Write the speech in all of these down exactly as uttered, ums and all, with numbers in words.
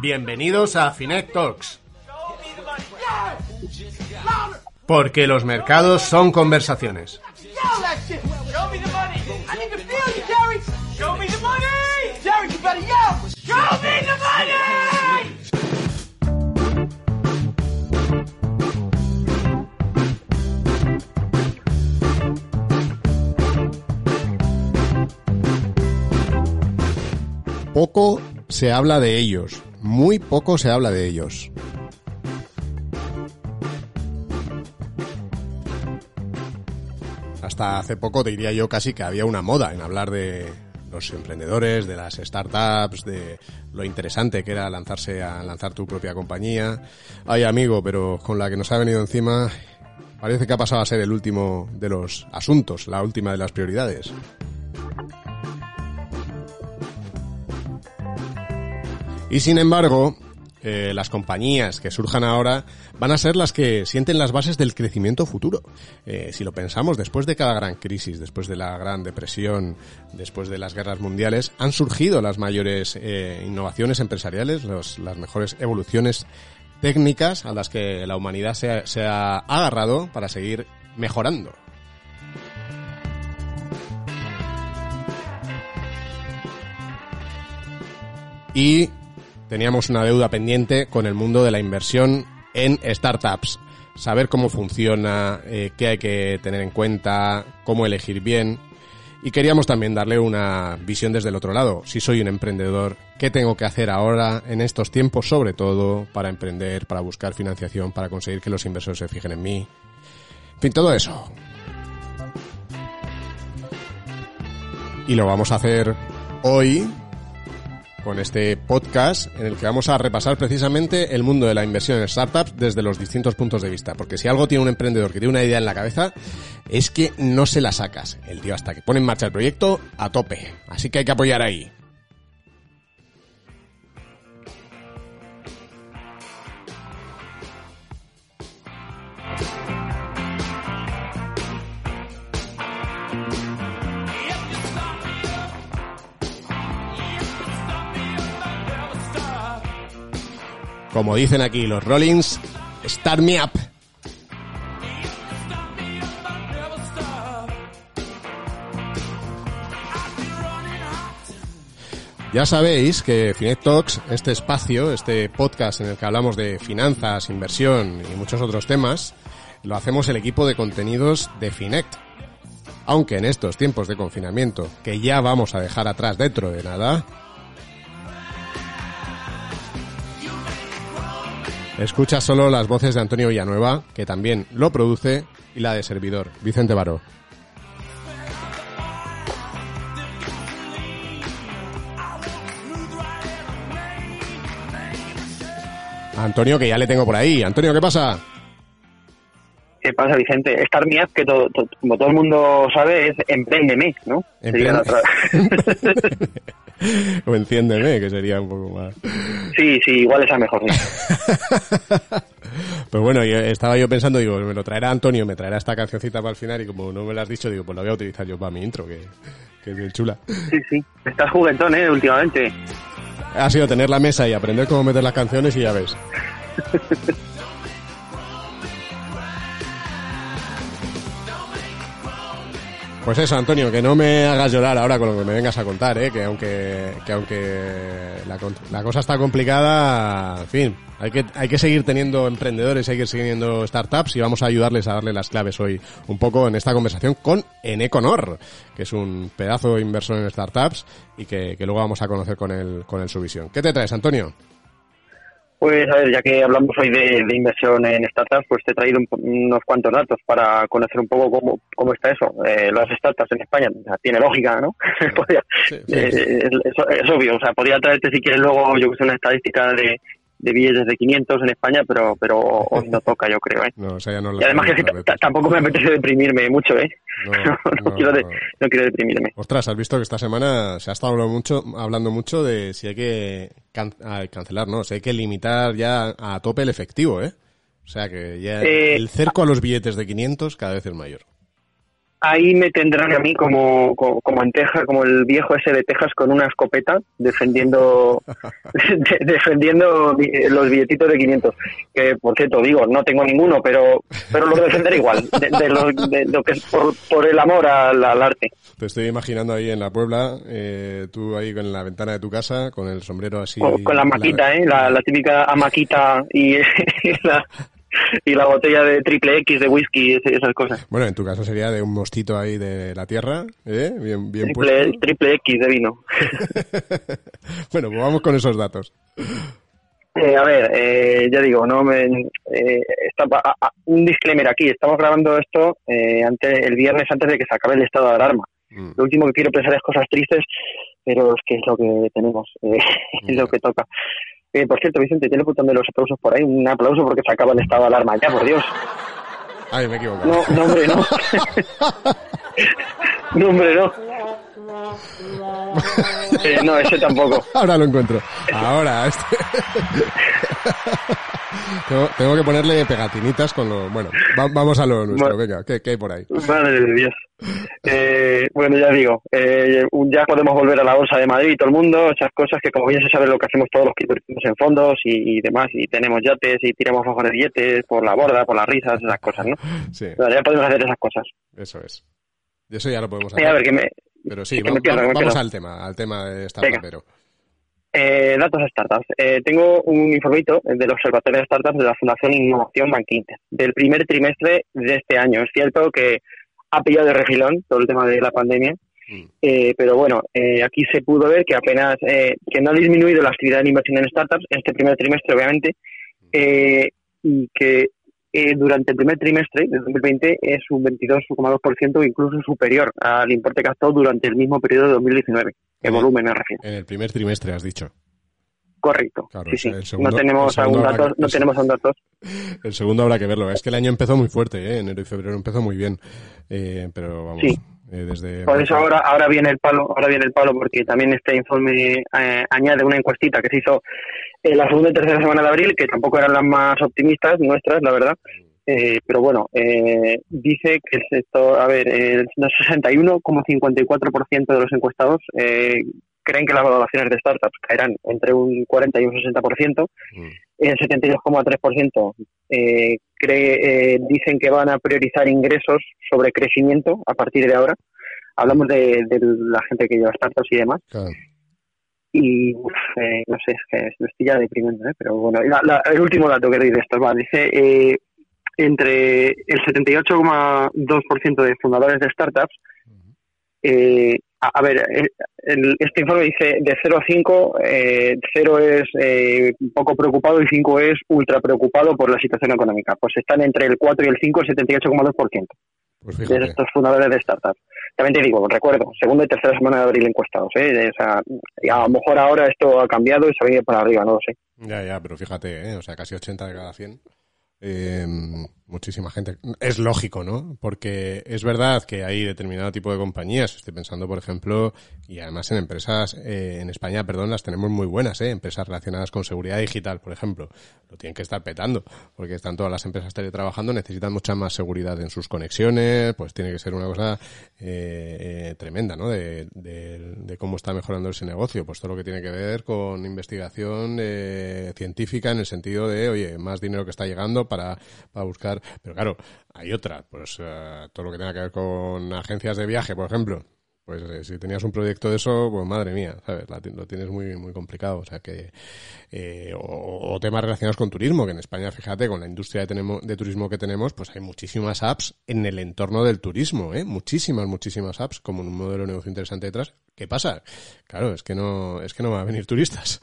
Bienvenidos a Finect Talks, porque los mercados son conversaciones. Poco se habla de ellos, muy poco se habla de ellos. Hasta hace poco te diría yo casi que había una moda en hablar de los emprendedores, de las startups, de lo interesante que era lanzarse a lanzar tu propia compañía. Ay, amigo, pero con la que nos ha venido encima parece que ha pasado a ser el último de los asuntos, la última de las prioridades. Y sin embargo, eh, las compañías que surjan ahora van a ser las que sienten las bases del crecimiento futuro. Eh, si lo pensamos, después de cada gran crisis, después de la Gran Depresión, después de las guerras mundiales, han surgido las mayores eh, innovaciones empresariales, los, las mejores evoluciones técnicas a las que la humanidad se ha, se ha agarrado para seguir mejorando. Y teníamos una deuda pendiente con el mundo de la inversión en startups. Saber cómo funciona, eh, qué hay que tener en cuenta, cómo elegir bien. Y queríamos también darle una visión desde el otro lado. Si soy un emprendedor, ¿qué tengo que hacer ahora, en estos tiempos, sobre todo, para emprender, para buscar financiación, para conseguir que los inversores se fijen en mí? En fin, todo eso. Y lo vamos a hacer hoy con este podcast en el que vamos a repasar precisamente el mundo de la inversión en startups desde los distintos puntos de vista. Porque si algo tiene un emprendedor que tiene una idea en la cabeza, es que no se la sacas. El tío hasta que pone en marcha el proyecto, a tope. Así que hay que apoyar ahí. Como dicen aquí los Rollins, start me up. Ya sabéis que Finet Talks, este espacio, este podcast en el que hablamos de finanzas, inversión y muchos otros temas, lo hacemos el equipo de contenidos de Finet. Aunque en estos tiempos de confinamiento, que ya vamos a dejar atrás dentro de nada, escucha solo las voces de Antonio Villanueva, que también lo produce, y la de servidor, Vicente Varó. Antonio, que ya le tengo por ahí. Antonio, ¿qué pasa? ¿Qué pasa, Vicente? Start Me Up, que todo, todo, como todo el mundo sabe, es empréndeme, ¿no? Empréndeme. O enciéndeme, que sería un poco más... Sí, sí, igual esa mejor. Pues bueno, yo estaba yo pensando, digo, me lo traerá Antonio, me traerá esta cancioncita para el final, y como no me lo has dicho, digo, pues la voy a utilizar yo para mi intro, que, que es bien chula. Sí, sí, estás juguetón, ¿eh? Últimamente. Ha sido tener la mesa y aprender cómo meter las canciones y ya ves. Pues eso, Antonio, que no me hagas llorar ahora con lo que me vengas a contar, ¿eh? Que aunque que aunque la, la cosa está complicada, en fin, hay que hay que seguir teniendo emprendedores, hay que seguir teniendo startups, y vamos a ayudarles a darle las claves hoy un poco en esta conversación con Eneko Knörr, que es un pedazo de inversor en startups y que, que luego vamos a conocer con él, con él su visión. ¿Qué te traes, Antonio? Pues, a ver, ya que hablamos hoy de, de inversión en startups, pues te he traído un, unos cuantos datos para conocer un poco cómo, cómo está eso. Eh, las startups en España, o sea, tiene lógica, ¿no? Sí, sí, sí. Eh, es, es, es obvio, o sea, podría traerte si quieres luego, yo que sé, una estadística de, de billetes de quinientos en España, pero pero hoy no toca, yo creo, ¿eh? No, o sea, ya no la y además que t- tampoco me apetece deprimirme mucho, ¿eh? No, no, no, quiero de, no quiero deprimirme. Ostras, has visto que esta semana se ha estado hablando mucho, hablando mucho de si hay que can- cancelar, ¿no? O sea, hay que limitar ya a tope el efectivo, ¿eh? O sea, que ya eh, el cerco a los billetes de quinientos cada vez es mayor. Ahí me tendrán a mí como, como, como en Texas, como el viejo ese de Texas con una escopeta defendiendo de, defendiendo los billetitos de quinientos. Que, por cierto, digo, no tengo ninguno, pero pero lo defenderé igual, de, de, lo, de lo que es por, por el amor al, al arte. Te estoy imaginando ahí en la Puebla, eh, tú ahí con la ventana de tu casa, con el sombrero así... Con, con la maquita, la... ¿eh? La, la típica amaquita y, y la... y la botella de triple X de whisky, esas cosas. Bueno, en tu caso sería de un mostito ahí de la tierra, ¿eh? Bien, bien triple, puesto. Triple X de vino. Bueno, pues vamos con esos datos. Eh, a ver, eh, ya digo, no me, eh, está, a, a, un disclaimer aquí. Estamos grabando esto eh, antes, el viernes antes de que se acabe el estado de alarma. Mm. Lo último que quiero pensar es cosas tristes, pero es que es lo que tenemos, eh, es lo que toca. Eh, por cierto, Vicente, tiene botón de los aplausos por ahí. Un aplauso porque se acaba el estado de alarma. Ya, por Dios. Ay, me he equivocado. No, no, hombre, no. No, hombre, no. Eh, no, ese tampoco. Ahora lo encuentro. Ahora, este. tengo, tengo que ponerle pegatinitas con lo... Bueno, va, vamos a lo nuestro. Bueno, venga, ¿qué, qué hay por ahí? Madre de Dios. Eh, bueno, ya digo, eh, ya podemos volver a la bolsa de Madrid y todo el mundo, esas cosas que como bien se sabe lo que hacemos todos los que invertimos en fondos y, y demás, y tenemos yates y tiramos bajo de billetes por la borda, por las risas, esas cosas, ¿no? Sí. Pero ya podemos hacer esas cosas. Eso es. Y eso ya lo podemos hacer. Eh, a ver, que me... Pero sí, vamos, pierdo, vamos al tema, al tema de startup, pero... Eh, datos de startups. Eh, tengo un informito del Observatorio de Startups de la Fundación Innovación Bankinter, del primer trimestre de este año. Es cierto que ha pillado de refilón todo el tema de la pandemia, mm. eh, pero bueno, eh, aquí se pudo ver que apenas, eh, que no ha disminuido la actividad de inversión en startups en este primer trimestre, obviamente, eh, y que eh, durante el primer trimestre de dos mil veinte es un veintidós coma dos por ciento, incluso superior al importe gastado durante el mismo periodo de dos mil diecinueve, el volumen me refiero. En el primer trimestre has dicho. Correcto. Claro, sí, sí. Segundo, no tenemos aún datos, no tenemos aún datos. El segundo habrá que verlo. Es que el año empezó muy fuerte, ¿eh? Enero y febrero empezó muy bien, eh, pero vamos. Sí. Eh, desde por eso ahora ahora viene el palo, ahora viene el palo porque también este informe eh, añade una encuestita que se hizo en la segunda y tercera semana de abril, que tampoco eran las más optimistas nuestras, la verdad. Eh, pero bueno, eh, dice que el sector, a ver, el sesenta y uno coma cincuenta y cuatro por ciento de los encuestados eh, creen que las valoraciones de startups caerán entre un cuarenta y un sesenta por ciento. Mm. El setenta y dos coma tres por ciento eh, cree, eh, dicen que van a priorizar ingresos sobre crecimiento a partir de ahora. Hablamos de, de la gente que lleva startups y demás. Claro. Y uf, eh, no sé, es que estoy ya deprimiendo, ¿eh? Pero bueno, la, la, el último dato que doy de esto, ¿vale? Dice eh, entre el setenta y ocho coma dos por ciento de fundadores de startups. Eh, a, a ver, el, este informe dice de cero a cinco, eh, cero es eh, poco preocupado y cinco es ultra preocupado por la situación económica. Pues están entre el cuatro y el cinco, el setenta y ocho coma dos por ciento pues de estos fundadores de startups. También te digo, recuerdo, segunda y tercera semana de abril encuestados, ¿eh? O sea, a lo mejor ahora esto ha cambiado y se ha venido para arriba, no lo sé. Ya, ya, pero fíjate, ¿eh? O sea, casi ochenta de cada cien. Eh, muchísima gente. Es lógico, ¿no? Porque es verdad que hay determinado tipo de compañías. Estoy pensando, por ejemplo, y además en empresas, eh, en España, perdón, las tenemos muy buenas, ¿eh? Empresas relacionadas con seguridad digital, por ejemplo. Lo tienen que estar petando, porque están todas las empresas teletrabajando, necesitan mucha más seguridad en sus conexiones, pues tiene que ser una cosa eh, eh, tremenda, ¿no? De, de, de cómo está mejorando ese negocio. Pues todo lo que tiene que ver con investigación eh, científica en el sentido de, oye, más dinero que está llegando Para, para buscar, pero claro, hay otra, pues uh, todo lo que tenga que ver con agencias de viaje, por ejemplo, Pues eh, si tenías un proyecto de eso, pues madre mía, ¿sabes? La, lo tienes muy muy complicado. O sea que eh, o, o temas relacionados con turismo, que en España, fíjate, con la industria de, tenemos, de turismo que tenemos, pues hay muchísimas apps en el entorno del turismo, ¿eh? Muchísimas, muchísimas apps, como un modelo de negocio interesante detrás. ¿Qué pasa? Claro, es que no es que no van a venir turistas.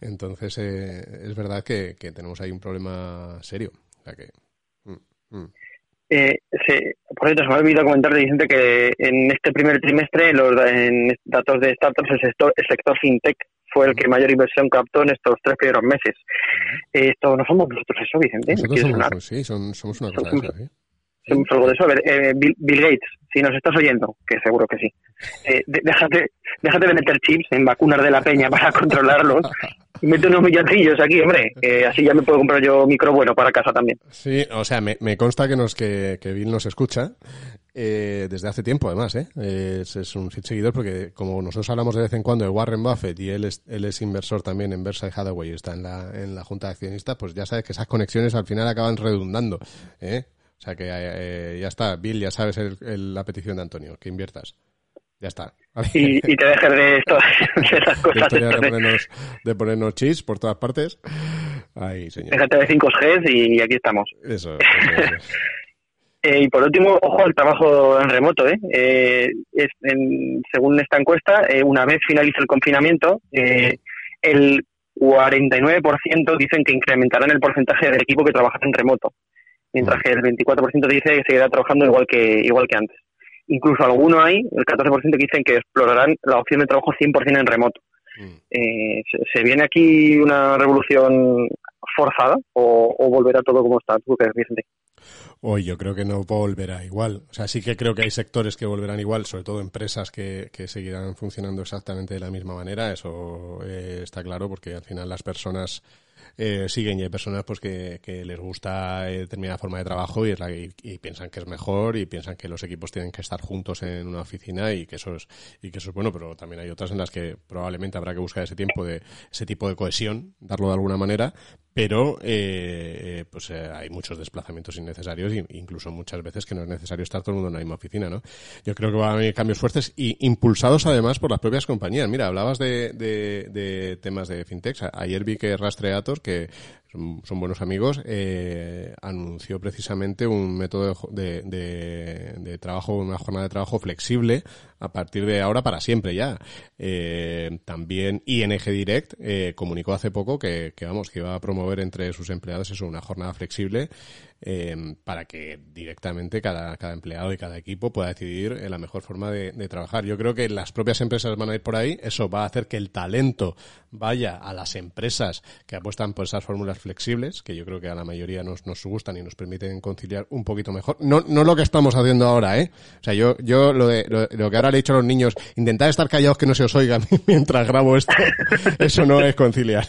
Entonces eh, es verdad que, que tenemos ahí un problema serio. O sea que... Mm, mm. Eh, se, por cierto, se me ha olvidado comentar, Vicente, que en este primer trimestre los en datos de startups, el sector, el sector fintech fue el que mayor inversión captó en estos tres primeros meses. Eh, esto no somos nosotros eso, Vicente. Nosotros somos, sonar? sí, son, somos una cosa somos, de eso, ¿sí? Somos algo de eso. A ver, eh, Bill, Bill Gates, si nos estás oyendo, que seguro que sí, eh, de, déjate, déjate de meter chips en vacunas de la peña para controlarlos. Mete unos millatillos aquí, hombre, eh, así ya me puedo comprar yo micro bueno para casa también. Sí, o sea, me, me consta que nos que, que Bill nos escucha eh, desde hace tiempo, además, ¿eh? eh es, es un fiel seguidor porque, como nosotros hablamos de vez en cuando de Warren Buffett y él es, él es inversor también en Berkshire Hathaway y está en la, en la junta de accionistas, pues ya sabes que esas conexiones al final acaban redundando, ¿eh? O sea que eh, ya está, Bill, ya sabes el, el, la petición de Antonio, que inviertas. Ya está. Y, y te dejes de, esto, de esas cosas. De, de, ponernos, de ponernos chis por todas partes. Ahí, señor. Déjate de cinco G y aquí estamos. Eso. eso, eso. eh, y por último, ojo al trabajo en remoto. ¿eh? eh es, en, según esta encuesta, eh, una vez finaliza el confinamiento, eh, el cuarenta y nueve por ciento dicen que incrementarán el porcentaje del equipo que trabajará en remoto, mientras uh-huh. que el veinticuatro por ciento dice que seguirá trabajando igual que igual que antes. Incluso alguno hay, el catorce por ciento, que dicen que explorarán la opción de trabajo cien por ciento en remoto. Mm. Eh, se, ¿Se viene aquí una revolución forzada o, o volverá todo como está? ¿Tú qué crees, Vicente? Hoy yo creo que no volverá igual. O sea, sí que creo que hay sectores que volverán igual, sobre todo empresas que, que seguirán funcionando exactamente de la misma manera. Eso eh, está claro, porque al final las personas... Eh, siguen y hay personas pues que, que les gusta determinada forma de trabajo y, es la, y, y piensan que es mejor y piensan que los equipos tienen que estar juntos en una oficina y que eso es y que eso es bueno, pero también hay otras en las que probablemente habrá que buscar ese tiempo de ese tipo de cohesión, darlo de alguna manera, pero eh, pues eh, hay muchos desplazamientos innecesarios e incluso muchas veces que no es necesario estar todo el mundo en la misma oficina, ¿no? Yo creo que van a venir cambios fuertes y impulsados además por las propias compañías. Mira, hablabas de, de, de temas de fintech. Ayer vi que Rastreator, que son buenos amigos, eh, anunció precisamente un método de, de, de trabajo, una jornada de trabajo flexible a partir de ahora para siempre ya. Eh, también I N G Direct eh, comunicó hace poco que, que vamos, que iba a promover entre sus empleados eso, una jornada flexible eh, para que directamente cada, cada empleado y cada equipo pueda decidir eh, la mejor forma de, de trabajar. Yo creo que las propias empresas van a ir por ahí. Eso va a hacer que el talento vaya a las empresas que apuestan por esas fórmulas flexibles, que yo creo que a la mayoría nos, nos gustan y nos permiten conciliar un poquito mejor. No, no lo que estamos haciendo ahora, ¿eh? O sea, yo, yo lo de, lo, lo que ahora le he dicho a los niños, intentad estar callados que no se os oiga mientras grabo esto. Eso no es conciliar.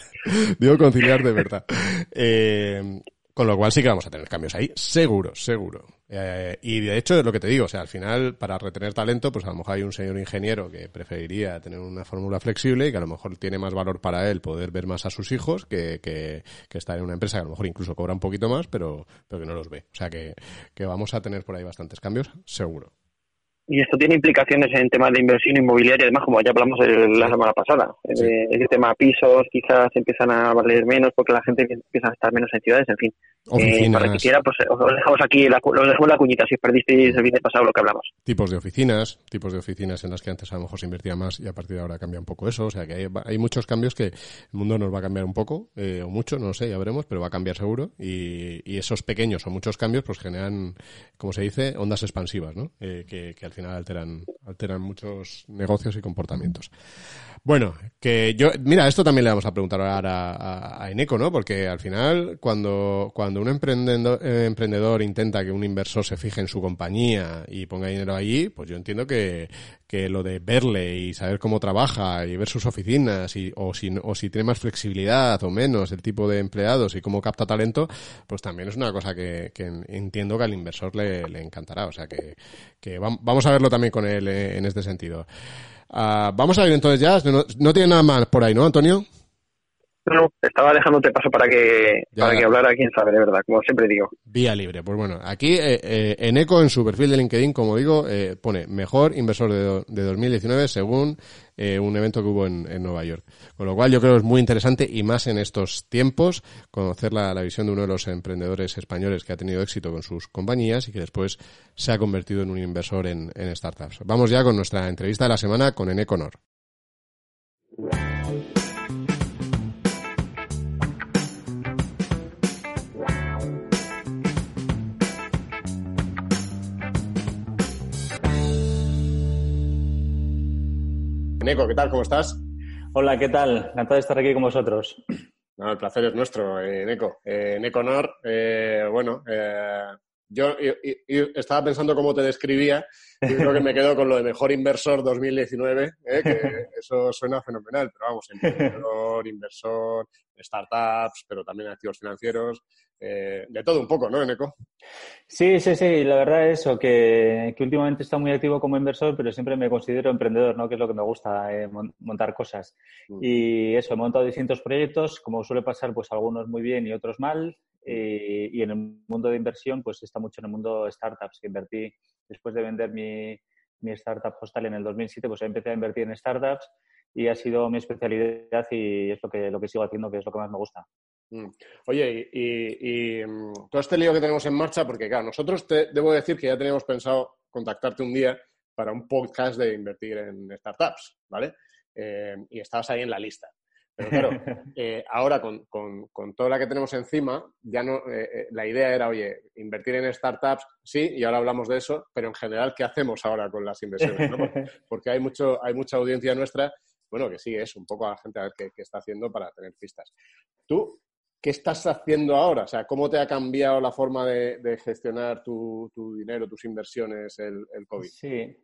Digo conciliar de verdad. Eh, con lo cual sí que vamos a tener cambios ahí. Seguro, seguro. Eh, y de hecho es lo que te digo, o sea, al final para retener talento, pues a lo mejor hay un señor ingeniero que preferiría tener una fórmula flexible y que a lo mejor tiene más valor para él poder ver más a sus hijos que, que, que estar en una empresa que a lo mejor incluso cobra un poquito más, pero, pero que no los ve. O sea que, que vamos a tener por ahí bastantes cambios, seguro. Y esto tiene implicaciones en temas de inversión inmobiliaria, además, como ya hablamos el, la semana pasada. Sí. Eh, el tema pisos quizás empiezan a valer menos porque la gente empieza a estar menos en ciudades, en fin. Eh, para que quiera, pues os, os dejamos aquí, la, os dejamos la cuñita si os perdisteis el fin de pasado lo que hablamos. Tipos de oficinas, tipos de oficinas en las que antes a lo mejor se invertía más y a partir de ahora cambia un poco eso. O sea que hay, hay muchos cambios que el mundo nos va a cambiar un poco eh, o mucho, no lo sé, ya veremos, pero va a cambiar seguro. Y, y esos pequeños o muchos cambios pues generan, como se dice, ondas expansivas, ¿no? Eh, que, que al final alteran, alteran muchos negocios y comportamientos. Bueno, que yo, mira, esto también le vamos a preguntar ahora a, a, a Eneko, ¿no? Porque al final cuando cuando Cuando un emprendedor, eh, emprendedor intenta que un inversor se fije en su compañía y ponga dinero allí, pues yo entiendo que, que lo de verle y saber cómo trabaja y ver sus oficinas y, o, si, o si tiene más flexibilidad o menos el tipo de empleados y cómo capta talento, pues también es una cosa que, que entiendo que al inversor le, le encantará. O sea que, que vamos a verlo también con él en este sentido. Uh, vamos a ver entonces ya, no, no tiene nada más por ahí, ¿no, Antonio? No, estaba dejándote paso para que ya, para que hablara quien sabe, de verdad, como siempre digo. Vía libre. Pues bueno, aquí eh, eh, Eneko, en su perfil de LinkedIn, como digo, eh, pone mejor inversor de, de dos mil diecinueve según eh, un evento que hubo en, en Nueva York. Con lo cual yo creo que es muy interesante, y más en estos tiempos, conocer la, la visión de uno de los emprendedores españoles que ha tenido éxito con sus compañías y que después se ha convertido en un inversor en, en startups. Vamos ya con nuestra entrevista de la semana con Eneko Knörr. Eneko, ¿qué tal? ¿Cómo estás? Hola, ¿qué tal? Encantado de estar aquí con vosotros. No, el placer es nuestro, Eneko. Eh, Eneko Knörr, eh, bueno, eh, yo, yo, yo estaba pensando cómo te describía y creo que me quedo con lo de mejor inversor dos mil diecinueve, eh, que eso suena fenomenal, pero vamos, emprendedor, inversor, startups, pero también activos financieros, eh, de todo un poco, ¿no, Eneko? Sí, sí, sí, la verdad es eso, que, que últimamente he estado muy activo como inversor, pero siempre me considero emprendedor, ¿no? Que es lo que me gusta, eh, montar cosas. Mm. Y eso, he montado distintos proyectos, como suele pasar, pues algunos muy bien y otros mal, eh, y en el mundo de inversión, pues está mucho en el mundo startups, que invertí después de vender mi, mi startup hostal en el dos mil siete, pues empecé a invertir en startups, y ha sido mi especialidad y es lo que lo que sigo haciendo, que es lo que más me gusta. Oye, y, y, y todo este lío que tenemos en marcha, porque claro, nosotros te debo decir que ya teníamos pensado contactarte un día para un podcast de invertir en startups, ¿vale? Eh, y estabas ahí en la lista. Pero claro, eh, ahora con, con, con toda la que tenemos encima, ya no eh, la idea era, oye, invertir en startups, sí, y ahora hablamos de eso, pero en general, ¿qué hacemos ahora con las inversiones? ¿No? Porque hay mucho hay mucha audiencia nuestra, bueno, que sí, es un poco a la gente a ver qué, qué está haciendo para tener pistas. ¿Tú qué estás haciendo ahora? O sea, ¿cómo te ha cambiado la forma de, de gestionar tu, tu dinero, tus inversiones, el, el COVID? Sí,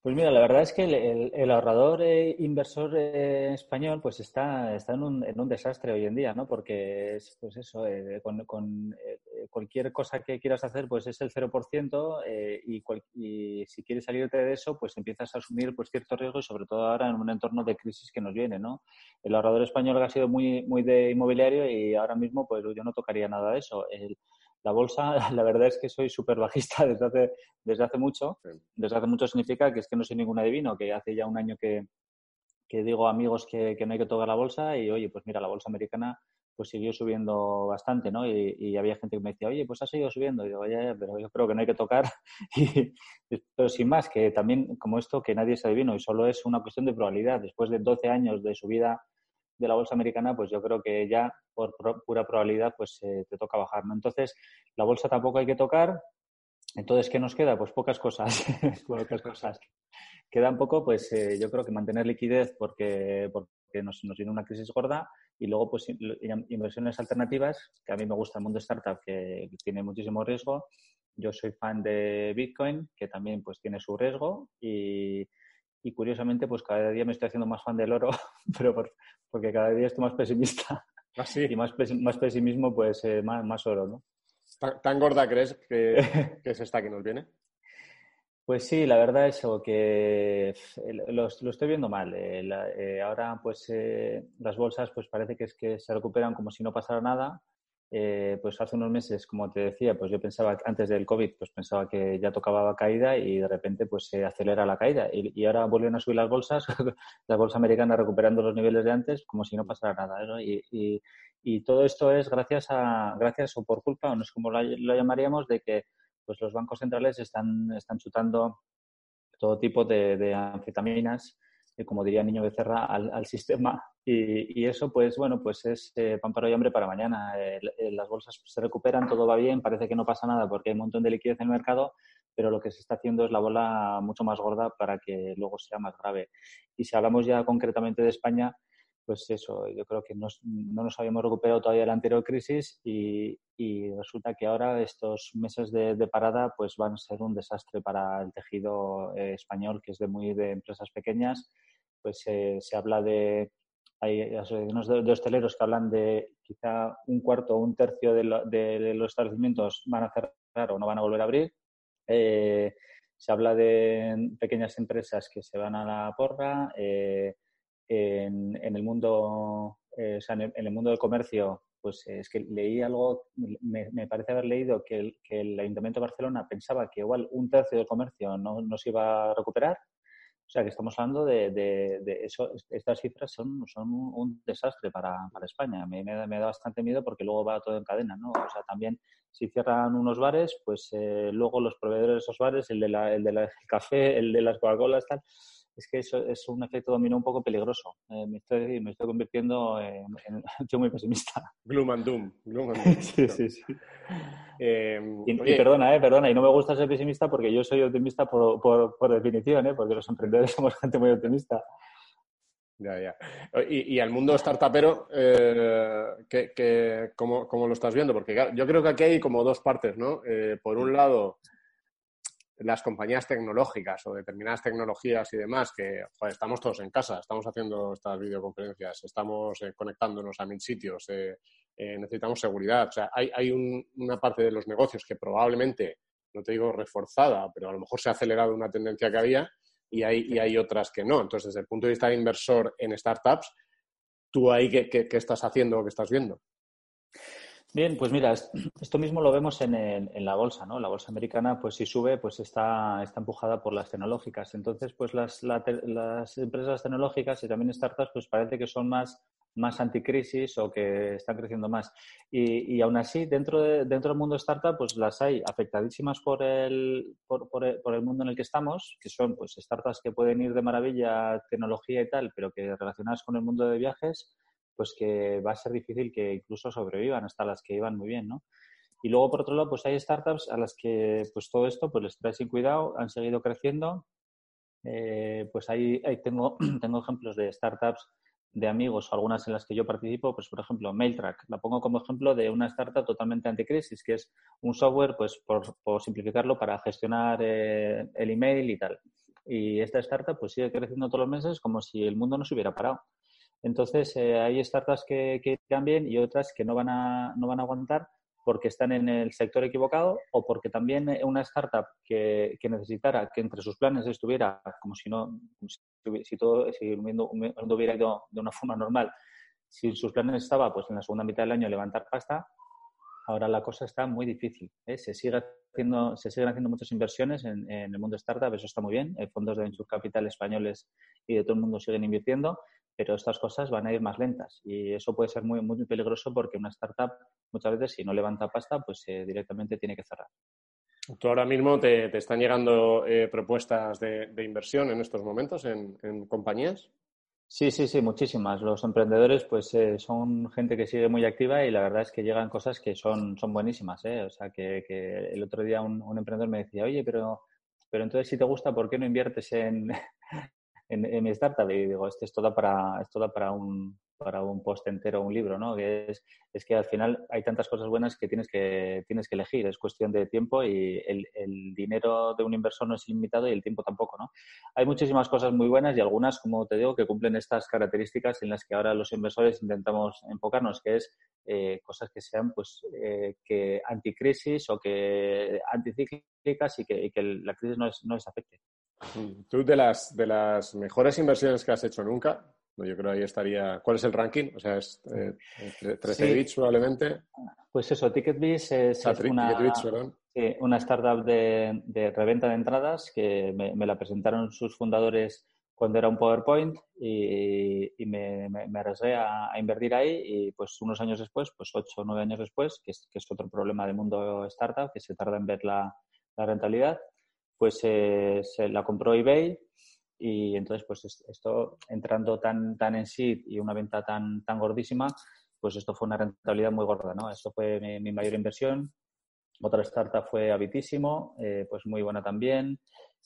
pues mira, la verdad es que el, el, el ahorrador eh, inversor eh, español pues está, está en, un, en un desastre hoy en día, ¿no? Porque es, pues eso, eh, con, con eh, cualquier cosa que quieras hacer pues es el cero por ciento eh, y, cual, y si quieres salirte de eso pues empiezas a asumir pues ciertos riesgos, sobre todo ahora en un entorno de crisis que nos viene, ¿no? El ahorrador español ha sido muy, muy de inmobiliario y ahora mismo pues yo no tocaría nada de eso. El, La bolsa, la verdad es que soy súper bajista desde hace, desde hace mucho. Desde hace mucho significa que es que no soy ningún adivino, que hace ya un año que, que digo a amigos que, que no hay que tocar la bolsa y, oye, pues mira, la bolsa americana pues siguió subiendo bastante, ¿no? Y, y había gente que me decía, oye, pues ha seguido subiendo. Y digo, ya, pero yo creo que no hay que tocar. Y, pero sin más, que también como esto, que nadie es adivino y solo es una cuestión de probabilidad. Después de doce años de subida de la bolsa americana, pues yo creo que ya por pro, pura probabilidad pues eh, te toca bajar, ¿no? Entonces, la bolsa tampoco hay que tocar. Entonces, ¿qué nos queda? Pues pocas cosas. pocas cosas. Queda un poco, pues eh, yo creo que mantener liquidez porque, porque nos, nos viene una crisis gorda y luego pues inversiones alternativas, que a mí me gusta el mundo startup, que tiene muchísimo riesgo. Yo soy fan de Bitcoin, que también pues tiene su riesgo y... Y curiosamente, pues cada día me estoy haciendo más fan del oro, pero por, porque cada día estoy más pesimista. ¿Ah, sí? Y más, pes, más pesimismo, pues eh, más, más oro, ¿no? ¿Tan, tan gorda crees que, que es esta que nos viene? Pues sí, la verdad es que lo, lo estoy viendo mal. Eh, la, eh, ahora, pues eh, las bolsas pues parece que, es que se recuperan como si no pasara nada. Eh, pues hace unos meses, como te decía, pues yo pensaba, antes del COVID, pues pensaba que ya tocaba caída y de repente pues se acelera la caída y, y ahora vuelven a subir las bolsas, la bolsa americana recuperando los niveles de antes como si no pasara nada, ¿no? Y, y, y todo esto es gracias a, gracias o por culpa, o no sé cómo lo, lo llamaríamos, de que pues los bancos centrales están, están chutando todo tipo de, de anfetaminas, como diría Niño Becerra, al, al sistema. Y, y eso, pues bueno, pues es eh, pan para hoy, hambre para mañana. Eh, las bolsas se recuperan, todo va bien, parece que no pasa nada porque hay un montón de liquidez en el mercado, pero lo que se está haciendo es la bola mucho más gorda para que luego sea más grave. Y si hablamos ya concretamente de España, pues eso, yo creo que nos, no nos habíamos recuperado todavía de la anterior crisis y, y resulta que ahora estos meses de, de parada pues van a ser un desastre para el tejido eh, español, que es de muy de empresas pequeñas. Pues eh, se habla de, hay asociaciones de, de hosteleros que hablan de quizá un cuarto o un tercio de, lo, de, de los establecimientos van a cerrar o no van a volver a abrir. Eh, se habla de pequeñas empresas que se van a la porra. Eh, en, en el mundo eh, o sea, en, el, en el mundo del comercio, pues eh, es que leí algo, me, me parece haber leído que el, que el Ayuntamiento de Barcelona pensaba que igual un tercio del comercio no, no se iba a recuperar. O sea, que estamos hablando de, de, de eso. Estas cifras son, son un desastre para, para España. Me, me, me da bastante miedo porque luego va todo en cadena, ¿no? O sea, también si cierran unos bares, pues eh, luego los proveedores de esos bares, el de la, el de la, el café, el de las Coca-Colas, tal. Es que eso es un efecto dominó un poco peligroso. Eh, me, estoy, me estoy convirtiendo en, en... Yo muy pesimista. Gloom and doom. Gloom and doom. Sí, sí, sí. Eh, y, y perdona, eh, perdona, y no me gusta ser pesimista porque yo soy optimista por, por, por definición, ¿eh? Porque los emprendedores somos gente muy optimista. Ya, ya. Y, y al mundo startupero, eh, ¿qué, qué, cómo, ¿cómo lo estás viendo? Porque yo creo que aquí hay como dos partes, ¿no? Eh, por un lado, las compañías tecnológicas o determinadas tecnologías y demás, que joder, estamos todos en casa, estamos haciendo estas videoconferencias, estamos eh, conectándonos a mil sitios, eh, eh, necesitamos seguridad. O sea, hay, hay un, una parte de los negocios que probablemente, no te digo reforzada, pero a lo mejor se ha acelerado una tendencia que había y hay, y hay otras que no. Entonces, desde el punto de vista de inversor en startups, ¿tú ahí qué, qué, qué estás haciendo o qué estás viendo? Bien, pues mira, esto mismo lo vemos en, en, en la bolsa, ¿no? La bolsa americana, pues si sube, pues está, está empujada por las tecnológicas. Entonces, pues las, la, las empresas tecnológicas y también startups, pues parece que son más, más anticrisis o que están creciendo más. Y, y aún así, dentro, de, dentro del mundo startup, pues las hay afectadísimas por el, por, por, el, por el mundo en el que estamos, que son pues startups que pueden ir de maravilla, tecnología y tal, pero que relacionadas con el mundo de viajes, pues que va a ser difícil que incluso sobrevivan hasta las que iban muy bien, ¿no? Y luego, por otro lado, pues hay startups a las que pues todo esto pues les trae sin cuidado, han seguido creciendo. Eh, pues ahí, ahí tengo, tengo ejemplos de startups de amigos o algunas en las que yo participo, pues por ejemplo, MailTrack. La pongo como ejemplo de una startup totalmente anticrisis, que es un software, pues por, por simplificarlo, para gestionar eh, el email y tal. Y esta startup pues sigue creciendo todos los meses como si el mundo no se hubiera parado. Entonces, eh, hay startups que, que irán bien y otras que no van a no van a aguantar porque están en el sector equivocado o porque también una startup que, que necesitara que entre sus planes estuviera, como si no si, si todo si el mundo, el mundo hubiera ido de una forma normal, si sus planes estaba pues en la segunda mitad del año levantar pasta, ahora la cosa está muy difícil, ¿eh? Se sigue haciendo, se siguen haciendo muchas inversiones en, en el mundo startup, eso está muy bien, eh, fondos de venture capital españoles y de todo el mundo siguen invirtiendo, pero estas cosas van a ir más lentas y eso puede ser muy, muy peligroso porque una startup muchas veces si no levanta pasta pues eh, directamente tiene que cerrar. ¿Tú ahora mismo te, te están llegando eh, propuestas de, de inversión en estos momentos en, en compañías? Sí, sí, sí, muchísimas. Los emprendedores pues eh, son gente que sigue muy activa y la verdad es que llegan cosas que son, son buenísimas, ¿eh? O sea, que, que el otro día un, un emprendedor me decía, oye, pero, pero entonces si te gusta, ¿por qué no inviertes en... En, en mi startup? Y digo, este, esto da para, esto da para un, para un post entero, un libro, ¿no? Que es, es que al final hay tantas cosas buenas que tienes que, tienes que elegir. Es cuestión de tiempo y el, el dinero de un inversor no es ilimitado y el tiempo tampoco, ¿no? Hay muchísimas cosas muy buenas y algunas, como te digo, que cumplen estas características en las que ahora los inversores intentamos enfocarnos, que es eh, cosas que sean, pues, eh, que anticrisis o que anticíclicas y que, y que la crisis no, es, no les afecte. Tú, de las de las mejores inversiones que has hecho nunca, yo creo ahí estaría... ¿Cuál es el ranking? O sea, es eh, trece bits, sí, probablemente. Pues eso, Ticketbis es, ah, es una, Ticketbis, eh, una startup de, de reventa de entradas que me, me la presentaron sus fundadores cuando era un PowerPoint y, y me, me, me arriesgué a, a invertir ahí y pues unos años después, pues ocho o nueve años después, que es, que es otro problema del mundo startup, que se tarda en ver la, la rentabilidad, pues eh, se la compró eBay y entonces pues esto entrando tan tan en sí y una venta tan tan gordísima, pues esto fue una rentabilidad muy gorda, ¿no? Esto fue mi, mi mayor inversión. Otra startup fue Habitísimo, eh, pues muy buena también.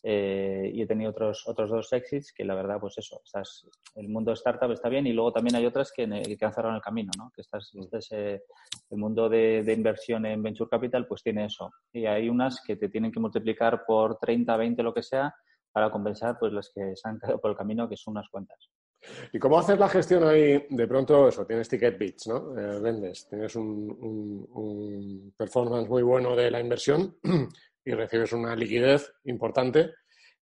Eh, y he tenido otros otros dos exits que la verdad, pues eso, estás, el mundo startup está bien y luego también hay otras que, que han cerrado el camino, ¿no? Que estás, estás eh, el mundo de, de inversión en Venture Capital pues tiene eso y hay unas que te tienen que multiplicar por treinta, veinte, lo que sea para compensar pues las que se han quedado por el camino, que son unas cuantas. ¿Y cómo haces la gestión ahí? De pronto, eso, tienes Ticketbis, ¿no? Eh, vendes, tienes un, un, un performance muy bueno de la inversión y recibes una liquidez importante.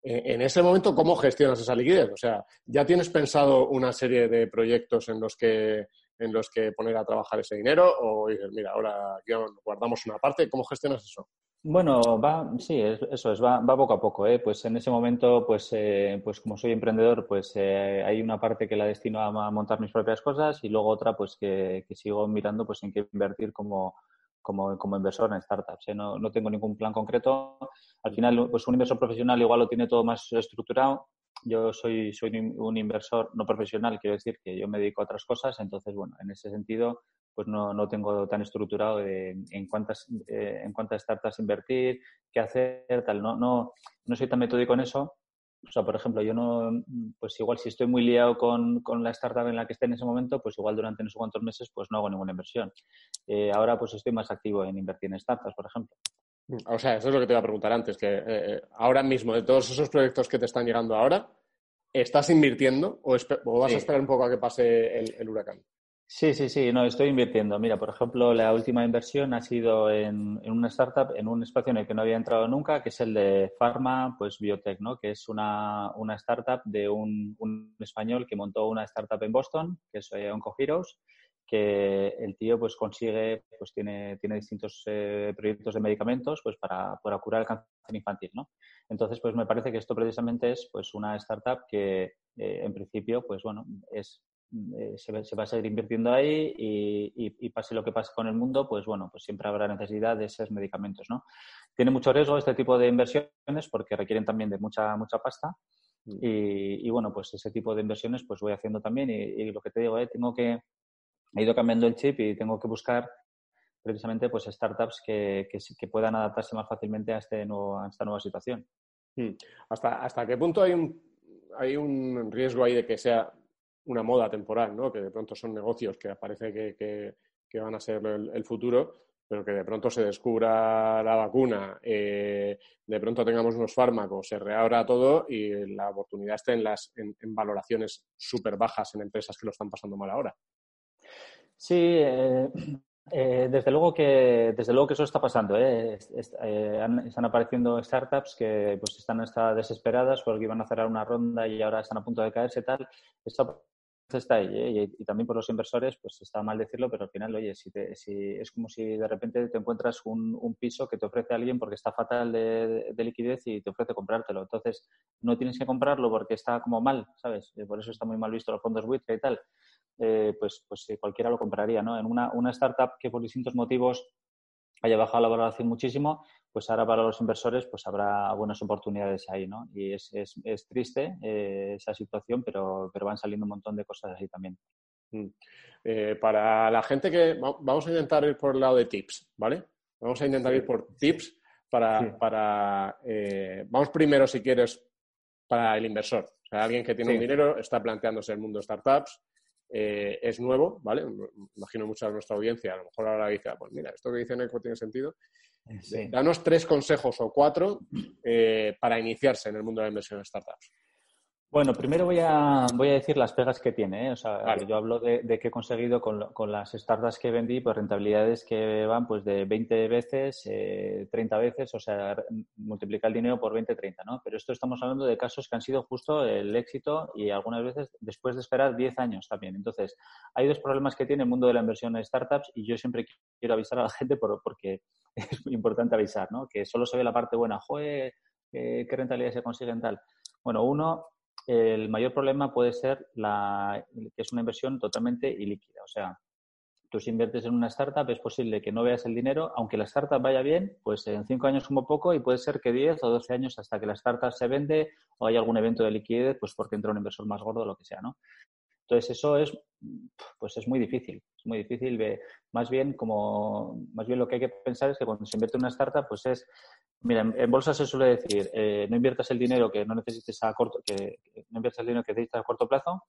En ese momento, ¿cómo gestionas esa liquidez? O sea, ¿ya tienes pensado una serie de proyectos en los que en los que poner a trabajar ese dinero? ¿O mira, ahora guardamos una parte? ¿Cómo gestionas eso? Bueno, va, sí, eso es, va, va poco a poco, ¿eh? Pues en ese momento, pues, eh, pues como soy emprendedor, pues eh, hay una parte que la destino a montar mis propias cosas y luego otra, pues que, que sigo mirando, pues en qué invertir como, como, como inversor en startups, ¿eh? No, no tengo ningún plan concreto. Al final, pues un inversor profesional igual lo tiene todo más estructurado. Yo soy, soy un inversor no profesional, quiero decir que yo me dedico a otras cosas, entonces, bueno, en ese sentido, pues no, no tengo tan estructurado de, en cuántas eh, en cuántas startups invertir, qué hacer, tal. No, no, no soy tan metódico en eso. O sea, por ejemplo, yo no, pues igual si estoy muy liado con, con la startup en la que esté en ese momento, pues igual durante no sé cuántos meses, pues no hago ninguna inversión. Eh, ahora, pues estoy más activo en invertir en startups, por ejemplo. O sea, eso es lo que te iba a preguntar antes, que eh, ahora mismo, de todos esos proyectos que te están llegando ahora, ¿estás invirtiendo o, o vas sí. a esperar un poco a que pase el, el huracán? Sí, sí, sí, no, estoy invirtiendo. Mira, por ejemplo, la última inversión ha sido en, en una startup, en un espacio en el que no había entrado nunca, que es el de Pharma, pues Biotech, ¿no? Que es una, una startup de un, un español que montó una startup en Boston, que es eh, Onco Heroes, que el tío pues consigue, pues tiene, tiene distintos eh, proyectos de medicamentos pues para, para curar el cáncer infantil, ¿no? Entonces, pues me parece que esto precisamente es pues una startup que eh, en principio, pues bueno, es eh, se, se va a seguir invirtiendo ahí y, y, y pase lo que pase con el mundo, pues bueno, pues siempre habrá necesidad de esos medicamentos, ¿no? Tiene mucho riesgo este tipo de inversiones porque requieren también de mucha, mucha pasta y, y bueno, pues ese tipo de inversiones pues voy haciendo también y, y lo que te digo, eh, tengo que he ido cambiando el chip y tengo que buscar precisamente pues startups que, que, que puedan adaptarse más fácilmente a, este nuevo, a esta nueva situación. ¿Hasta, hasta qué punto hay un, hay un riesgo ahí de que sea una moda temporal, ¿no? Que de pronto son negocios que parece que, que, que van a ser el, el futuro, pero que de pronto se descubra la vacuna, eh, de pronto tengamos unos fármacos, se reabra todo y la oportunidad esté en, las, en, en valoraciones súper bajas en empresas que lo están pasando mal ahora? Sí, eh, eh, desde luego que desde luego que eso está pasando, ¿eh? Es, es, eh, han, están apareciendo startups que pues están hasta desesperadas porque iban a cerrar una ronda y ahora están a punto de caerse tal. Esto está ahí, ¿eh? y, y también por los inversores, pues está mal decirlo, pero al final, oye, si, te, si es como si de repente te encuentras un, un piso que te ofrece alguien porque está fatal de, de liquidez y te ofrece comprártelo. Entonces, no tienes que comprarlo porque está como mal, ¿sabes? Por eso está muy mal visto los fondos buitre y tal. Eh, pues, pues cualquiera lo compraría, ¿no? En una, una startup que por distintos motivos haya bajado la valoración muchísimo, pues ahora para los inversores pues habrá buenas oportunidades ahí, ¿no? Y es, es, es triste eh, esa situación, pero, pero van saliendo un montón de cosas así también. Mm. Eh, para la gente que... Vamos a intentar ir por el lado de tips, ¿vale? Vamos a intentar ir por tips para... Sí. para eh, vamos primero, si quieres, para el inversor. O sea, alguien que tiene sí. un dinero, está planteándose el mundo startups, Eh, es nuevo, ¿vale? Imagino mucha de nuestra audiencia, a lo mejor ahora dice, pues mira, esto que dice Eneko tiene sentido. Sí. Danos tres consejos o cuatro eh, para iniciarse en el mundo de la inversión en startups. Bueno, primero voy a, voy a decir las pegas que tiene, ¿eh? O sea, vale. Yo hablo de, de que he conseguido con, con las startups que vendí, pues rentabilidades que van pues de veinte veces, eh, treinta veces, o sea, multiplicar el dinero por veinte, treinta, ¿no? Pero esto estamos hablando de casos que han sido justo el éxito y algunas veces después de esperar diez años también. Entonces, hay dos problemas que tiene el mundo de la inversión en startups y yo siempre quiero avisar a la gente por, porque es muy importante avisar, ¿no? Que solo se ve la parte buena, joder, eh, qué rentabilidades se consiguen tal. Bueno, uno... El mayor problema puede ser la, que es una inversión totalmente ilíquida. O sea, tú si inviertes en una startup es posible que no veas el dinero, aunque la startup vaya bien, pues en cinco años como poco y puede ser que diez o doce años hasta que la startup se vende o hay algún evento de liquidez, pues porque entra un inversor más gordo o lo que sea, ¿no? Entonces eso es, pues es muy difícil, es muy difícil. De, más bien como, más bien lo que hay que pensar es que cuando se invierte en una startup, pues es Mira, en bolsa se suele decir eh, no inviertas el dinero que no necesites a corto, que no inviertas el dinero que necesitas a corto plazo,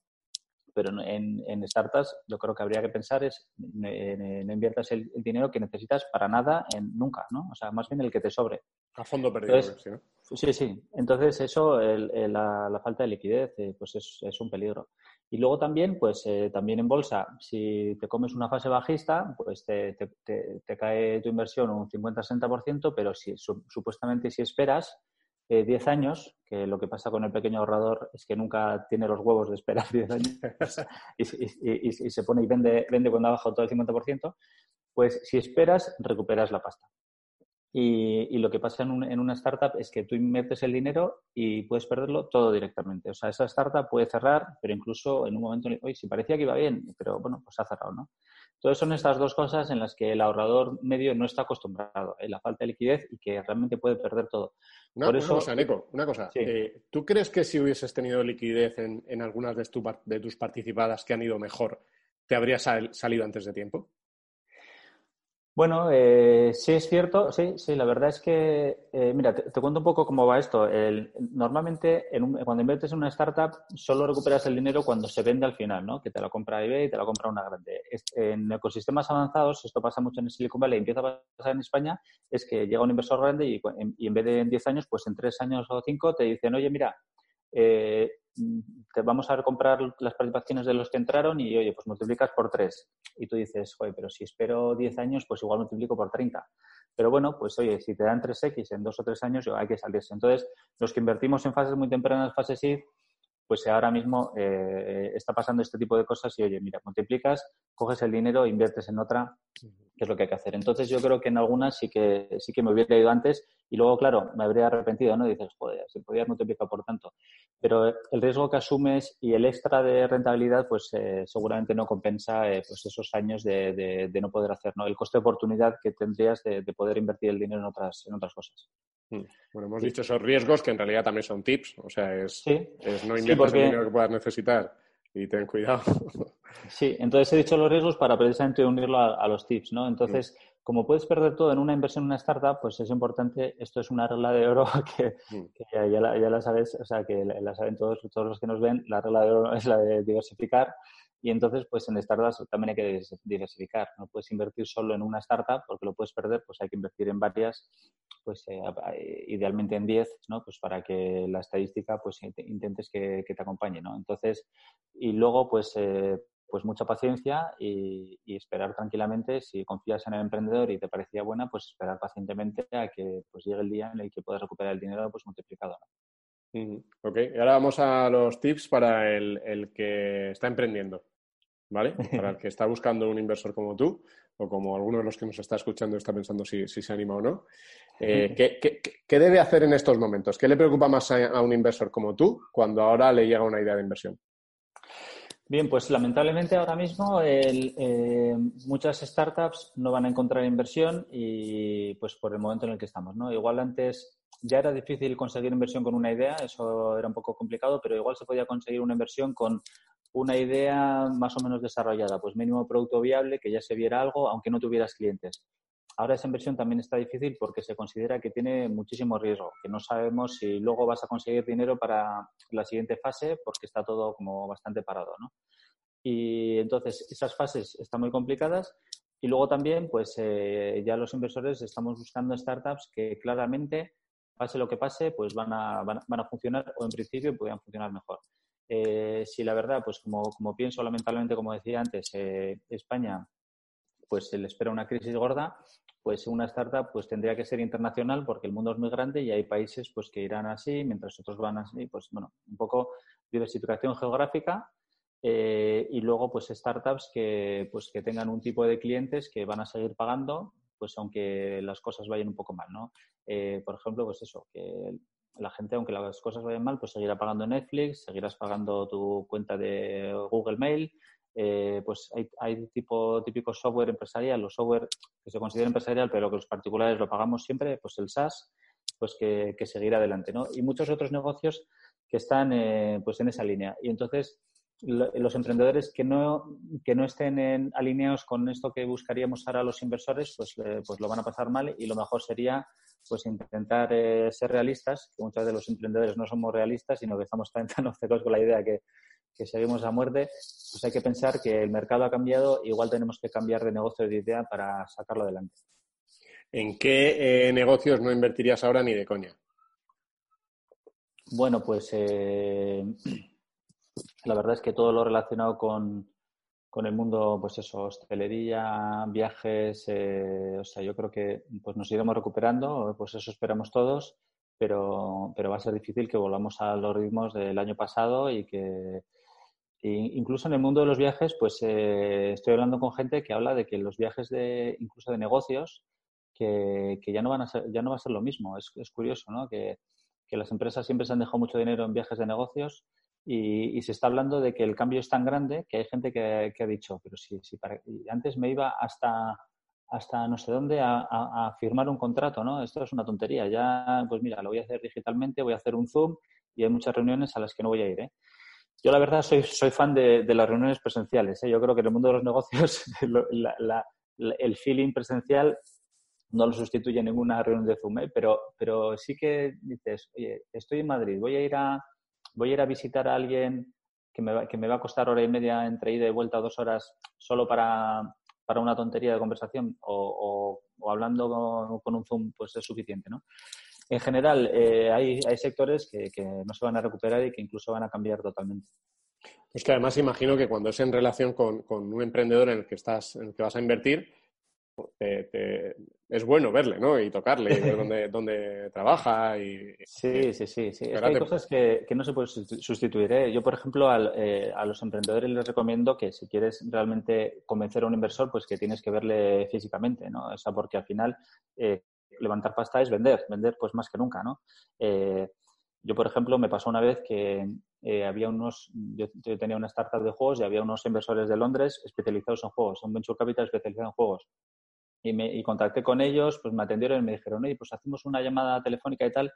pero en, en startups yo creo que habría que pensar es eh, no inviertas el, el dinero que necesitas para nada en, nunca, ¿no? O sea, más bien el que te sobre. A fondo perdido. Entonces, sí, ¿no? sí, sí. Entonces eso, el, el, la, la falta de liquidez, eh, pues es, es un peligro. Y luego también, pues eh, también en bolsa, si te comes una fase bajista, pues te, te, te, te cae tu inversión un cincuenta a sesenta por ciento, pero si su, supuestamente si esperas, eh, diez años, que lo que pasa con el pequeño ahorrador es que nunca tiene los huevos de esperar diez años y, y, y, y se pone y vende, vende cuando ha bajado todo el cincuenta por ciento, pues si esperas, recuperas la pasta. Y, y lo que pasa en, un, en una startup es que tú inviertes el dinero y puedes perderlo todo directamente. O sea, esa startup puede cerrar, pero incluso en un momento, oye, si parecía que iba bien, pero bueno, pues ha cerrado, ¿no? Entonces son estas dos cosas en las que el ahorrador medio no está acostumbrado, ¿eh? La falta de liquidez y que realmente puede perder todo. Una, Por una eso... cosa, Eneko, una cosa. Sí. Eh, ¿Tú crees que si hubieses tenido liquidez en, en algunas de, tu, de tus participadas que han ido mejor, te habrías sal, salido antes de tiempo? Bueno, eh, sí es cierto, sí, sí, la verdad es que, eh, mira, te, te cuento un poco cómo va esto. El, normalmente, en un, cuando inviertes en una startup, solo recuperas el dinero cuando se vende al final, ¿no? Que te la compra eBay y te la compra una grande. Este, en ecosistemas avanzados, esto pasa mucho en Silicon Valley, empieza a pasar en España, es que llega un inversor grande y, y en vez de en diez años, pues en tres años o cinco te dicen, oye, mira, eh, te vamos a comprar las participaciones de los que entraron y, oye, pues multiplicas por tres. Y tú dices, oye, pero si espero diez años, pues igual multiplico por treinta. Pero bueno, pues oye, si te dan tres equis en dos o tres años, hay que salirse. Entonces, los que invertimos en fases muy tempranas, fases seed, pues ahora mismo eh, está pasando este tipo de cosas y, oye, mira, multiplicas, coges el dinero e inviertes en otra, que es lo que hay que hacer. Entonces, yo creo que en algunas sí que sí que me hubiera ido antes y luego, claro, me habría arrepentido, ¿no? Dices, joder, se podía multiplicar por tanto. Pero el riesgo que asumes y el extra de rentabilidad, pues eh, seguramente no compensa eh, pues esos años de, de, de no poder hacer, ¿no? El coste de oportunidad que tendrías de, de poder invertir el dinero en otras, en otras cosas. Bueno, hemos sí. dicho esos riesgos que en realidad también son tips, o sea, es, sí. es no inviertas sí, porque... el dinero que puedas necesitar y ten cuidado. Sí, entonces he dicho los riesgos para precisamente unirlo a, a los tips, ¿no? Entonces, mm. como puedes perder todo en una inversión en una startup, pues es importante, esto es una regla de oro que, mm. que ya, ya, la, ya la sabes, o sea, que la, la saben todos, todos los que nos ven, la regla de oro es la de diversificar. Y entonces, pues en startups también hay que diversificar. No puedes invertir solo en una startup porque lo puedes perder, pues hay que invertir en varias, pues eh, idealmente en diez, ¿no? Pues para que la estadística, pues intentes que, que te acompañe, ¿no? Entonces, y luego, pues, eh, pues mucha paciencia y, y esperar tranquilamente. Si confías en el emprendedor y te parecía buena, pues esperar pacientemente a que pues llegue el día en el que puedas recuperar el dinero pues multiplicado, ¿no? Ok, y ahora vamos a los tips para el, el que está emprendiendo, ¿vale? Para el que está buscando un inversor como tú o como alguno de los que nos está escuchando y está pensando si, si se anima o no. Eh, ¿qué, qué, ¿Qué debe hacer en estos momentos? ¿Qué le preocupa más a, a un inversor como tú cuando ahora le llega una idea de inversión? Bien, pues lamentablemente ahora mismo el, eh, muchas startups no van a encontrar inversión y pues por el momento en el que estamos, ¿no? Igual antes ya era difícil conseguir inversión con una idea, eso era un poco complicado, pero igual se podía conseguir una inversión con una idea más o menos desarrollada, pues mínimo producto viable, que ya se viera algo, aunque no tuvieras clientes. Ahora esa inversión también está difícil porque se considera que tiene muchísimo riesgo, que no sabemos si luego vas a conseguir dinero para la siguiente fase porque está todo como bastante parado, ¿no? Y entonces esas fases están muy complicadas y luego también pues eh, ya los inversores estamos buscando startups que claramente, pase lo que pase, pues van a, van a, van a funcionar o en principio podrían funcionar mejor. Eh, si la verdad, pues como, como pienso lamentablemente, como decía antes, eh, España pues se le espera una crisis gorda, pues una startup pues tendría que ser internacional porque el mundo es muy grande y hay países pues que irán así, mientras otros van así, pues bueno, un poco diversificación geográfica eh, y luego pues startups que pues que tengan un tipo de clientes que van a seguir pagando, pues aunque las cosas vayan un poco mal, ¿no? Eh, por ejemplo, pues eso, que la gente, aunque las cosas vayan mal, pues seguirá pagando Netflix, seguirás pagando tu cuenta de Google Mail. Eh, pues hay, hay tipo típico software empresarial, los software que se considera empresarial pero que los particulares lo pagamos siempre, pues el SaaS, pues que, que seguirá adelante, ¿no? Y muchos otros negocios que están eh, pues en esa línea. Y entonces lo, los emprendedores que no, que no estén en, alineados con esto que buscaríamos ahora los inversores, pues, eh, pues lo van a pasar mal y lo mejor sería pues intentar eh, ser realistas, que muchas de los emprendedores no somos realistas, sino que estamos tan, tan obcecados con la idea que que seguimos a muerte, pues hay que pensar que el mercado ha cambiado, igual tenemos que cambiar de negocio de idea para sacarlo adelante. ¿En qué eh, negocios no invertirías ahora ni de coña? Bueno, pues eh, la verdad es que todo lo relacionado con, con el mundo, pues eso, hostelería, viajes, eh, o sea, yo creo que pues nos iremos recuperando, pues eso esperamos todos. pero, pero va a ser difícil que volvamos a los ritmos del año pasado y que e incluso en el mundo de los viajes, pues eh, estoy hablando con gente que habla de que los viajes de incluso de negocios que, que ya no van a ser, ya no va a ser lo mismo. Es, es curioso, ¿no? Que, que las empresas siempre se han dejado mucho dinero en viajes de negocios y, y se está hablando de que el cambio es tan grande que hay gente que, que ha dicho, pero si, si para, antes me iba hasta hasta no sé dónde a, a, a firmar un contrato, ¿no? Esto es una tontería. Ya, pues mira, lo voy a hacer digitalmente, voy a hacer un Zoom y hay muchas reuniones a las que no voy a ir, ¿eh? Yo, la verdad, soy, soy fan de, de las reuniones presenciales, ¿eh? Yo creo que en el mundo de los negocios la, la, la, el feeling presencial no lo sustituye ninguna reunión de Zoom, ¿eh? Pero, pero sí que dices, oye, estoy en Madrid, voy a ir a, voy a, ir a visitar a alguien que me, va, que me va a costar hora y media entre ida y vuelta, dos horas, solo para, para una tontería de conversación o, o, o hablando con, con un Zoom, pues es suficiente, ¿no? En general, eh, hay, hay sectores que, que no se van a recuperar y que incluso van a cambiar totalmente. Es que además imagino que cuando es en relación con, con un emprendedor en el que estás, en el que vas a invertir, te, te, es bueno verle, ¿no? Y tocarle, y ver dónde, dónde trabaja. Y, sí, y, sí, sí, sí. Es que hay cosas que, que no se pueden sustituir, ¿eh? Yo, por ejemplo, al, eh, a los emprendedores les recomiendo que si quieres realmente convencer a un inversor, pues que tienes que verle físicamente, ¿no? O sea, porque al final... Eh, levantar pasta es vender, vender pues más que nunca, ¿no? Eh, yo, por ejemplo, me pasó una vez que eh, había unos, yo, yo tenía una startup de juegos y había unos inversores de Londres especializados en juegos, un venture capital especializado en juegos. Y, me, y contacté con ellos, pues me atendieron y me dijeron, oye, pues hacemos una llamada telefónica y tal.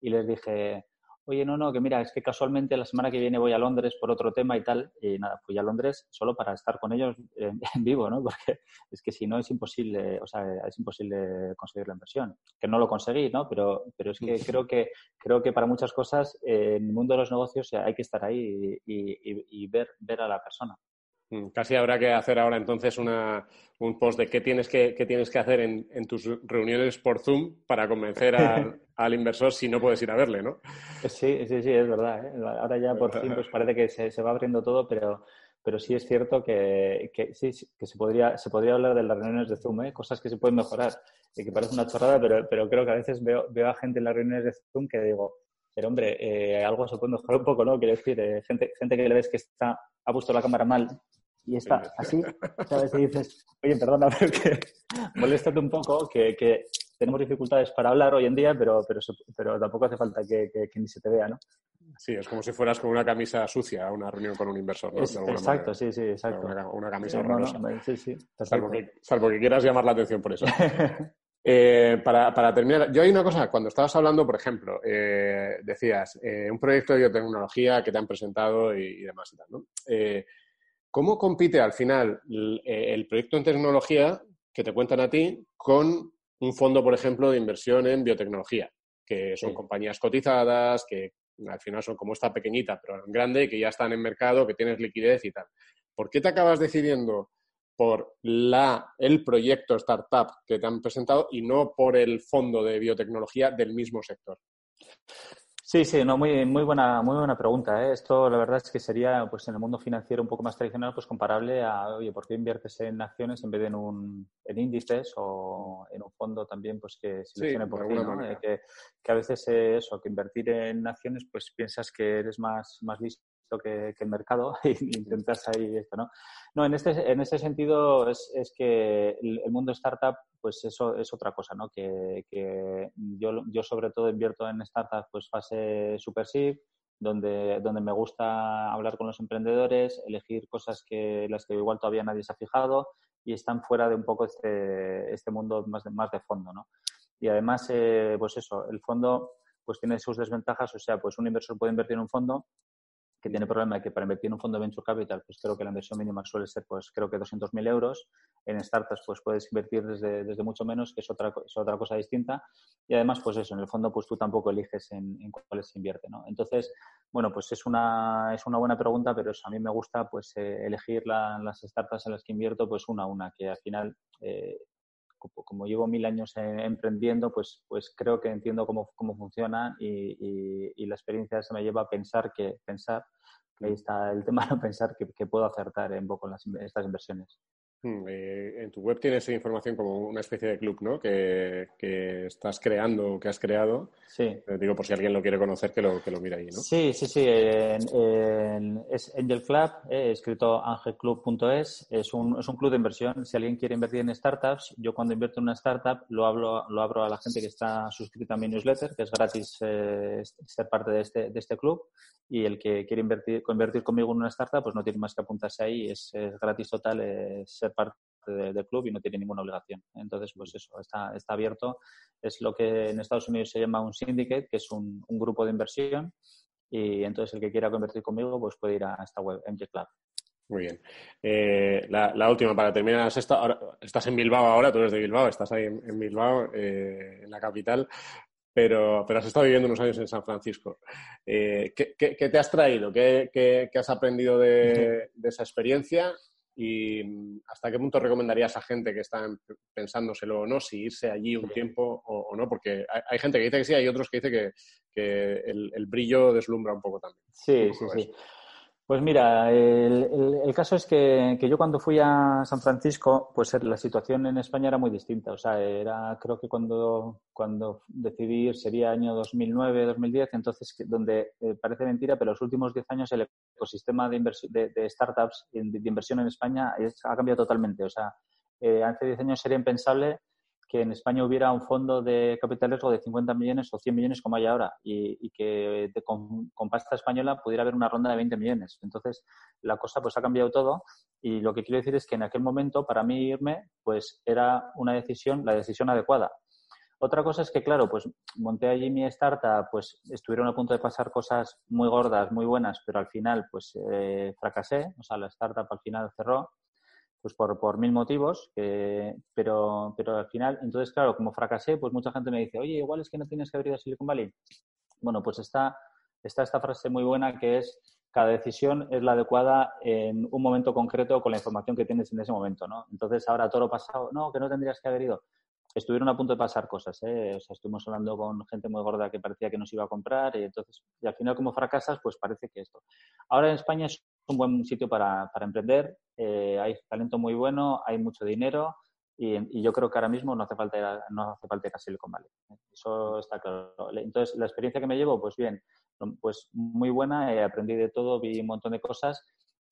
Y les dije, oye, no, no, que mira, es que casualmente la semana que viene voy a Londres por otro tema y tal. Y nada, fui a Londres solo para estar con ellos en, en vivo, ¿no? Porque es que si no es imposible, o sea, es imposible conseguir la inversión. Que no lo conseguí, ¿no? Pero, pero es que creo que creo que para muchas cosas eh, en el mundo de los negocios hay que estar ahí y, y, y ver, ver a la persona. Casi habrá que hacer ahora entonces una, un post de qué tienes que, qué tienes que hacer en, en tus reuniones por Zoom para convencer a, al inversor si no puedes ir a verle, ¿no? Sí, sí, sí, es verdad, ¿eh? Ahora ya por fin pues parece que se, se va abriendo todo, pero, pero sí es cierto que, que, sí, que se, podría, se podría hablar de las reuniones de Zoom, ¿eh? Cosas que se pueden mejorar, y que parece una chorrada, pero, pero creo que a veces veo, veo a gente en las reuniones de Zoom que digo... Pero, hombre, eh, algo se puede mejorar un poco, ¿no? Quiero decir, eh, gente, gente que le ves que está, ha puesto la cámara mal y está así, ¿sabes? Y dices, oye, perdona, pero es que moléstate un poco, que, que tenemos dificultades para hablar hoy en día, pero, pero, pero tampoco hace falta que, que, que ni se te vea, ¿no? Sí, es como si fueras con una camisa sucia a una reunión con un inversor, ¿no? Es, exacto, manera. Sí, sí, exacto. Una, una camisa horrorosa. No, no, sí, sí, salvo que, salvo que quieras llamar la atención por eso. Eh, para, para terminar, yo hay una cosa, cuando estabas hablando, por ejemplo, eh, decías eh, un proyecto de biotecnología que te han presentado y, y demás y tal, ¿no? Eh, ¿Cómo compite al final el, el proyecto en tecnología que te cuentan a ti con un fondo, por ejemplo, de inversión en biotecnología? Que son sí. compañías cotizadas, que al final son como esta pequeñita, pero grande, que ya están en mercado, que tienes liquidez y tal. ¿Por qué te acabas decidiendo por la, el proyecto startup que te han presentado y no por el fondo de biotecnología del mismo sector? Sí, sí, no, muy, muy buena, muy buena pregunta, ¿eh? Esto la verdad es que sería, pues en el mundo financiero un poco más tradicional, pues comparable a, oye, ¿por qué inviertes en acciones en vez de en un en índices o en un fondo también, pues que se seleccione por ti, ¿no? Eh, que, que a veces eh, eso, que invertir en acciones, pues piensas que eres más, más listo que, que el mercado e intentas ahí esto, ¿no? No, en este, en ese sentido es, es que el, el mundo startup, pues eso es otra cosa, ¿no? Que, que yo, yo sobre todo invierto en startups, pues fase super seed, donde, donde me gusta hablar con los emprendedores, elegir cosas que las que igual todavía nadie se ha fijado y están fuera de un poco este, este mundo más de, más de fondo, ¿no? Y además, eh, pues eso, el fondo pues tiene sus desventajas, o sea, pues un inversor puede invertir en un fondo que tiene problema de que para invertir en un fondo de venture capital, pues creo que la inversión mínima suele ser, pues creo que doscientos mil euros. En startups, pues puedes invertir desde, desde mucho menos, que es otra, es otra cosa distinta. Y además, pues eso, en el fondo, pues tú tampoco eliges en, en cuáles se invierte, ¿no? Entonces, bueno, pues es una, es una buena pregunta, pero eso, a mí me gusta, pues, eh, elegir la, las startups en las que invierto, pues una a una, que al final, eh, como, como llevo mil años eh, emprendiendo, pues, pues creo que entiendo cómo, cómo funciona y, y, y la experiencia se me lleva a pensar que, pensar, que ahí está el tema, no pensar que, que puedo acertar en poco en las, estas inversiones. Eh, en tu web tienes información como una especie de club, ¿no? Que, que estás creando, que has creado. Sí. Eh, digo, por si alguien lo quiere conocer, que lo, que lo mire ahí, ¿no? Sí, sí, sí. En, en, es Angel Club, eh, escrito angel club punto es. Es un, es un club de inversión. Si alguien quiere invertir en startups, yo cuando invierto en una startup lo, hablo, lo abro a la gente que está suscrita a mi newsletter, que es gratis eh, ser parte de este, de este club. Y el que quiere invertir, convertir conmigo en una startup, pues no tiene más que apuntarse ahí. Es, es gratis total eh, ser parte del de club y no tiene ninguna obligación. Entonces, pues eso, está, está abierto. Es lo que en Estados Unidos se llama un syndicate, que es un, un grupo de inversión, y entonces el que quiera convertir conmigo pues puede ir a esta web, M G Club. Muy bien. Eh, la, la última, para terminar, esta, ahora, estás en Bilbao ahora, tú eres de Bilbao, estás ahí en, en Bilbao, eh, en la capital, pero, pero has estado viviendo unos años en San Francisco. Eh, ¿qué, qué, qué te has traído? ¿Qué, qué, qué has aprendido de, de esa experiencia? ¿Y hasta qué punto recomendarías a gente que está pensándoselo o no, si irse allí un tiempo o, o no? Porque hay, hay gente que dice que sí, hay otros que dice que, que el, el brillo deslumbra un poco también. Sí, sí, sí. Pues mira, el, el, el caso es que, que yo cuando fui a San Francisco, pues la situación en España era muy distinta. O sea, era, creo que cuando, cuando decidí ir sería año dos mil nueve, dos mil diez, entonces donde eh, parece mentira, pero los últimos diez años el ecosistema de, de, de startups, de, de inversión en España es, ha cambiado totalmente. O sea, eh, hace diez años sería impensable que en España hubiera un fondo de capital riesgo de cincuenta millones o cien millones como hay ahora y, y que de, con, con pasta española pudiera haber una ronda de veinte millones. Entonces, la cosa pues ha cambiado todo y lo que quiero decir es que en aquel momento, para mí irme, pues era una decisión, la decisión adecuada. Otra cosa es que, claro, pues monté allí mi startup, pues estuvieron a punto de pasar cosas muy gordas, muy buenas, pero al final pues eh, fracasé, o sea, la startup al final cerró. Pues por, por mil motivos, eh, pero, pero al final, entonces claro, como fracasé, pues mucha gente me dice, oye, igual es que no tienes que haber ido a Silicon Valley. Bueno, pues está, está esta frase muy buena que es, cada decisión es la adecuada en un momento concreto con la información que tienes en ese momento, ¿no? Entonces ahora todo lo pasado, no, que no tendrías que haber ido. Estuvieron a punto de pasar cosas, ¿eh? O sea, estuvimos hablando con gente muy gorda que parecía que nos iba a comprar y entonces, y al final como fracasas, pues parece que esto. Ahora en España es un buen sitio para, para emprender, eh, hay talento muy bueno, hay mucho dinero y, y yo creo que ahora mismo no hace falta ir a, no hace falta ir a Silicon Valley. Eso está claro. Entonces, la experiencia que me llevo, pues bien, pues muy buena, eh, aprendí de todo, vi un montón de cosas.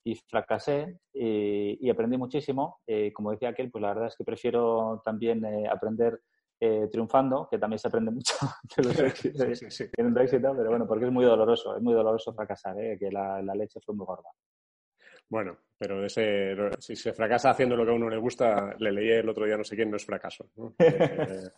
Y fracasé y, y aprendí muchísimo. Eh, como decía aquel, pues la verdad es que prefiero también eh, aprender eh, triunfando, que también se aprende mucho de los éxitos, sí, sí, sí. De éxito, pero bueno, porque es muy doloroso, es muy doloroso fracasar, ¿eh? Que la, la leche fue muy gorda. Bueno, pero ese, si se fracasa haciendo lo que a uno le gusta, le leí el otro día no sé quién, no es fracaso, ¿no? eh,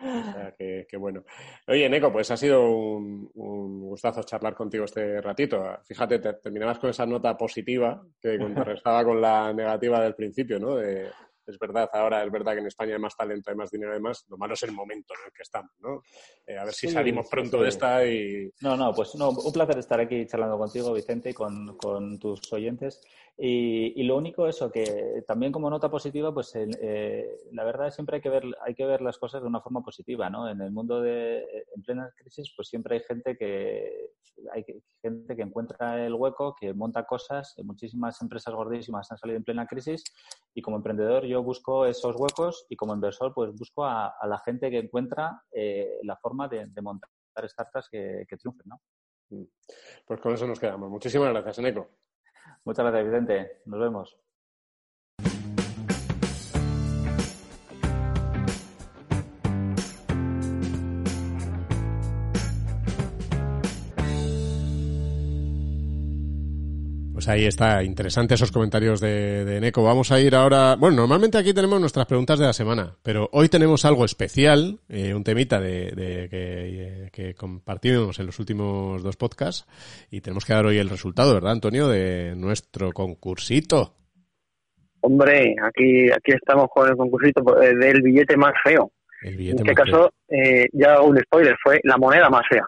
o sea, que, que bueno. Oye, Eneko, pues ha sido un, un gustazo charlar contigo este ratito. Fíjate, te, terminabas con esa nota positiva que contrarrestaba con la negativa del principio, ¿no? De, es verdad, ahora es verdad que en España hay más talento, hay más dinero, además. Lo malo es el momento en el que estamos, ¿no? Eh, a ver sí, si salimos pronto sí. de esta y... No, no, pues no, un placer estar aquí charlando contigo, Vicente, y con, con tus oyentes. Y, y lo único eso, que también como nota positiva, pues eh, la verdad siempre hay que ver hay que ver las cosas de una forma positiva, ¿no? En el mundo de en plena crisis, pues siempre hay gente que hay gente que encuentra el hueco, que monta cosas. Muchísimas empresas gordísimas han salido en plena crisis y como emprendedor yo busco esos huecos y como inversor pues busco a, a la gente que encuentra eh, la forma de, de montar startups que, que triunfen, ¿no? Pues con eso nos quedamos. Muchísimas gracias, Eneko. Muchas gracias, Vicente. Nos vemos. Pues ahí está, interesantes esos comentarios de, de Eneko. Vamos a ir ahora... Bueno, normalmente aquí tenemos nuestras preguntas de la semana, pero hoy tenemos algo especial, eh, un temita de, de que, que compartimos en los últimos dos podcasts y tenemos que dar hoy el resultado, ¿verdad, Antonio? De nuestro concursito. Hombre, aquí aquí estamos con el concursito del billete más feo. El billete en este más caso, feo. Eh, ya un spoiler, fue la moneda más fea.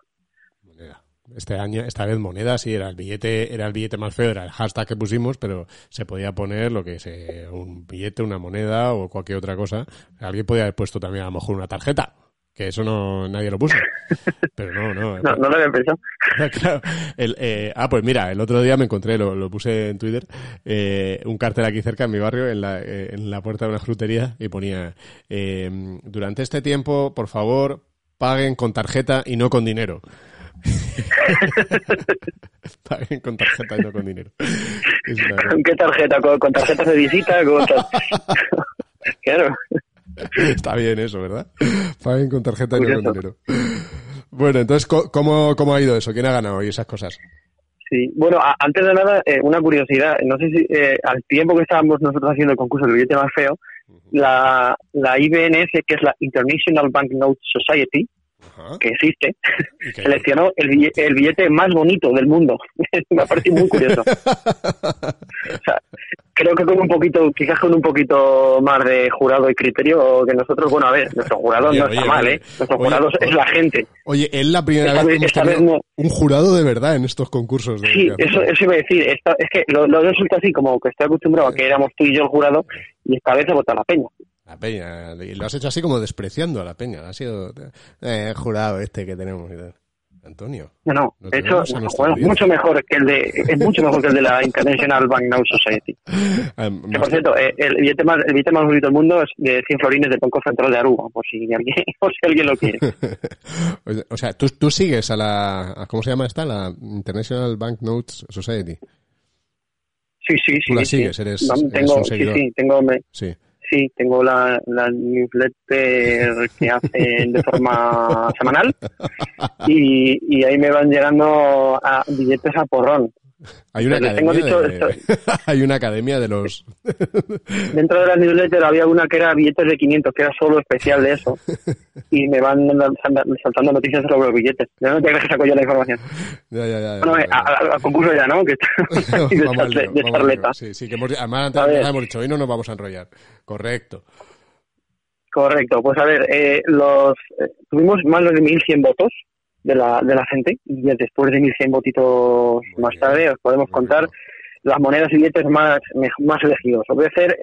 Este año, esta vez moneda, sí, era el billete, era el billete más feo, era el hashtag que pusimos, pero se podía poner lo que sea, un billete, una moneda o cualquier otra cosa. Alguien podía haber puesto también a lo mejor una tarjeta, que eso no nadie lo puso. Pero no, no. No, no lo había pensado. Claro. El, eh, ah, pues mira, el otro día me encontré, lo, lo puse en Twitter, eh, un cartel aquí cerca en mi barrio, en la, eh, en la puerta de una frutería, y ponía, eh, durante este tiempo, por favor, paguen con tarjeta y no con dinero. Paguen con tarjeta y no con dinero. ¿Con qué tarjeta? ¿Con, con tarjetas de visita? ¿Con tar... Claro. Está bien eso, ¿verdad? Paguen con tarjeta y no con dinero. Bueno, entonces, ¿cómo, ¿cómo ha ido eso? ¿Quién ha ganado y esas cosas? Sí, bueno, a, antes de nada, eh, una curiosidad. No sé si eh, al tiempo que estábamos nosotros haciendo el concurso del billete más feo, uh-huh. la, la I B N S, que es la International Bank Note Society, uh-huh. que existe, okay. seleccionó el billete, el billete más bonito del mundo. Me ha parecido muy curioso. O sea, creo que con un poquito, quizás con un poquito más de jurado y criterio que nosotros, bueno, a ver, nuestro jurado oye, no oye, está mal, ¿eh? Nuestro jurado oye, es la gente. Oye, es la primera esta vez que hemos tenido no... un jurado de verdad en estos concursos. De sí, eso, eso iba a decir. Esta, es que lo, lo resulta así, como que estoy acostumbrado a que éramos tú y yo el jurado, y esta vez he votado la peña. La peña, y lo has hecho así como despreciando a la peña. Ha sido eh, el jurado este que tenemos y tal. Antonio. No, no, de hecho, bueno, mucho mejor que el de, es mucho mejor que el de la International Bank Note Society. Um, que, por cierto, el, el billete más, el billete más bonito del mundo es de cien florines del Banco Central de Aruba, por si alguien, por si alguien lo quiere. O sea, tú, tú sigues a la, a, ¿cómo se llama esta? La International Bank Note Society. Sí, sí, sí. Tú la sí, sigues, sí. Eres, no, tengo, eres un seguidor. Sí, sí, tengo... Me... Sí. Sí, tengo la, la newsletter que hacen de forma semanal y, y ahí me van llegando a billetes a porrón. Hay una, academia, tengo dicho, de... estoy... Hay una academia de los... Dentro de la newsletter había una que era billetes de quinientos, que era solo especial de eso. Y me van saltando noticias sobre los billetes. Ya no te crees que saco yo la información. Ya, ya, ya. ya bueno, ya, ya. A, a, al concurso ya, ¿no? Que está de, vamos charle, lío, de charleta. Sí, sí, que hemos, además antes de nada hemos dicho, hoy no nos vamos a enrollar. Correcto. Correcto. Pues a ver, eh, los eh, tuvimos más de mil cien votos. De la, de la gente, y después de mil cien votitos muy más bien, tarde os podemos contar bien. Las monedas y billetes más, más elegidos. Os voy a hacer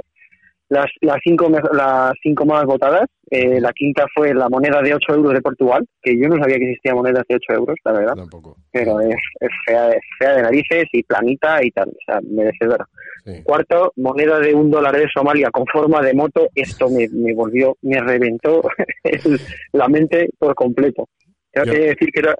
las, las, cinco, las cinco más votadas. Eh, la quinta fue la moneda de ocho euros de Portugal, que yo no sabía que existía monedas de ocho euros, la verdad. Tampoco. Pero es, es, fea, es fea de narices y planita y tal, o sea, merecedora. Sí. Cuarto, moneda de un dólar de Somalia con forma de moto. Esto me, me volvió, me reventó la mente por completo. Yo tenía que decir que era,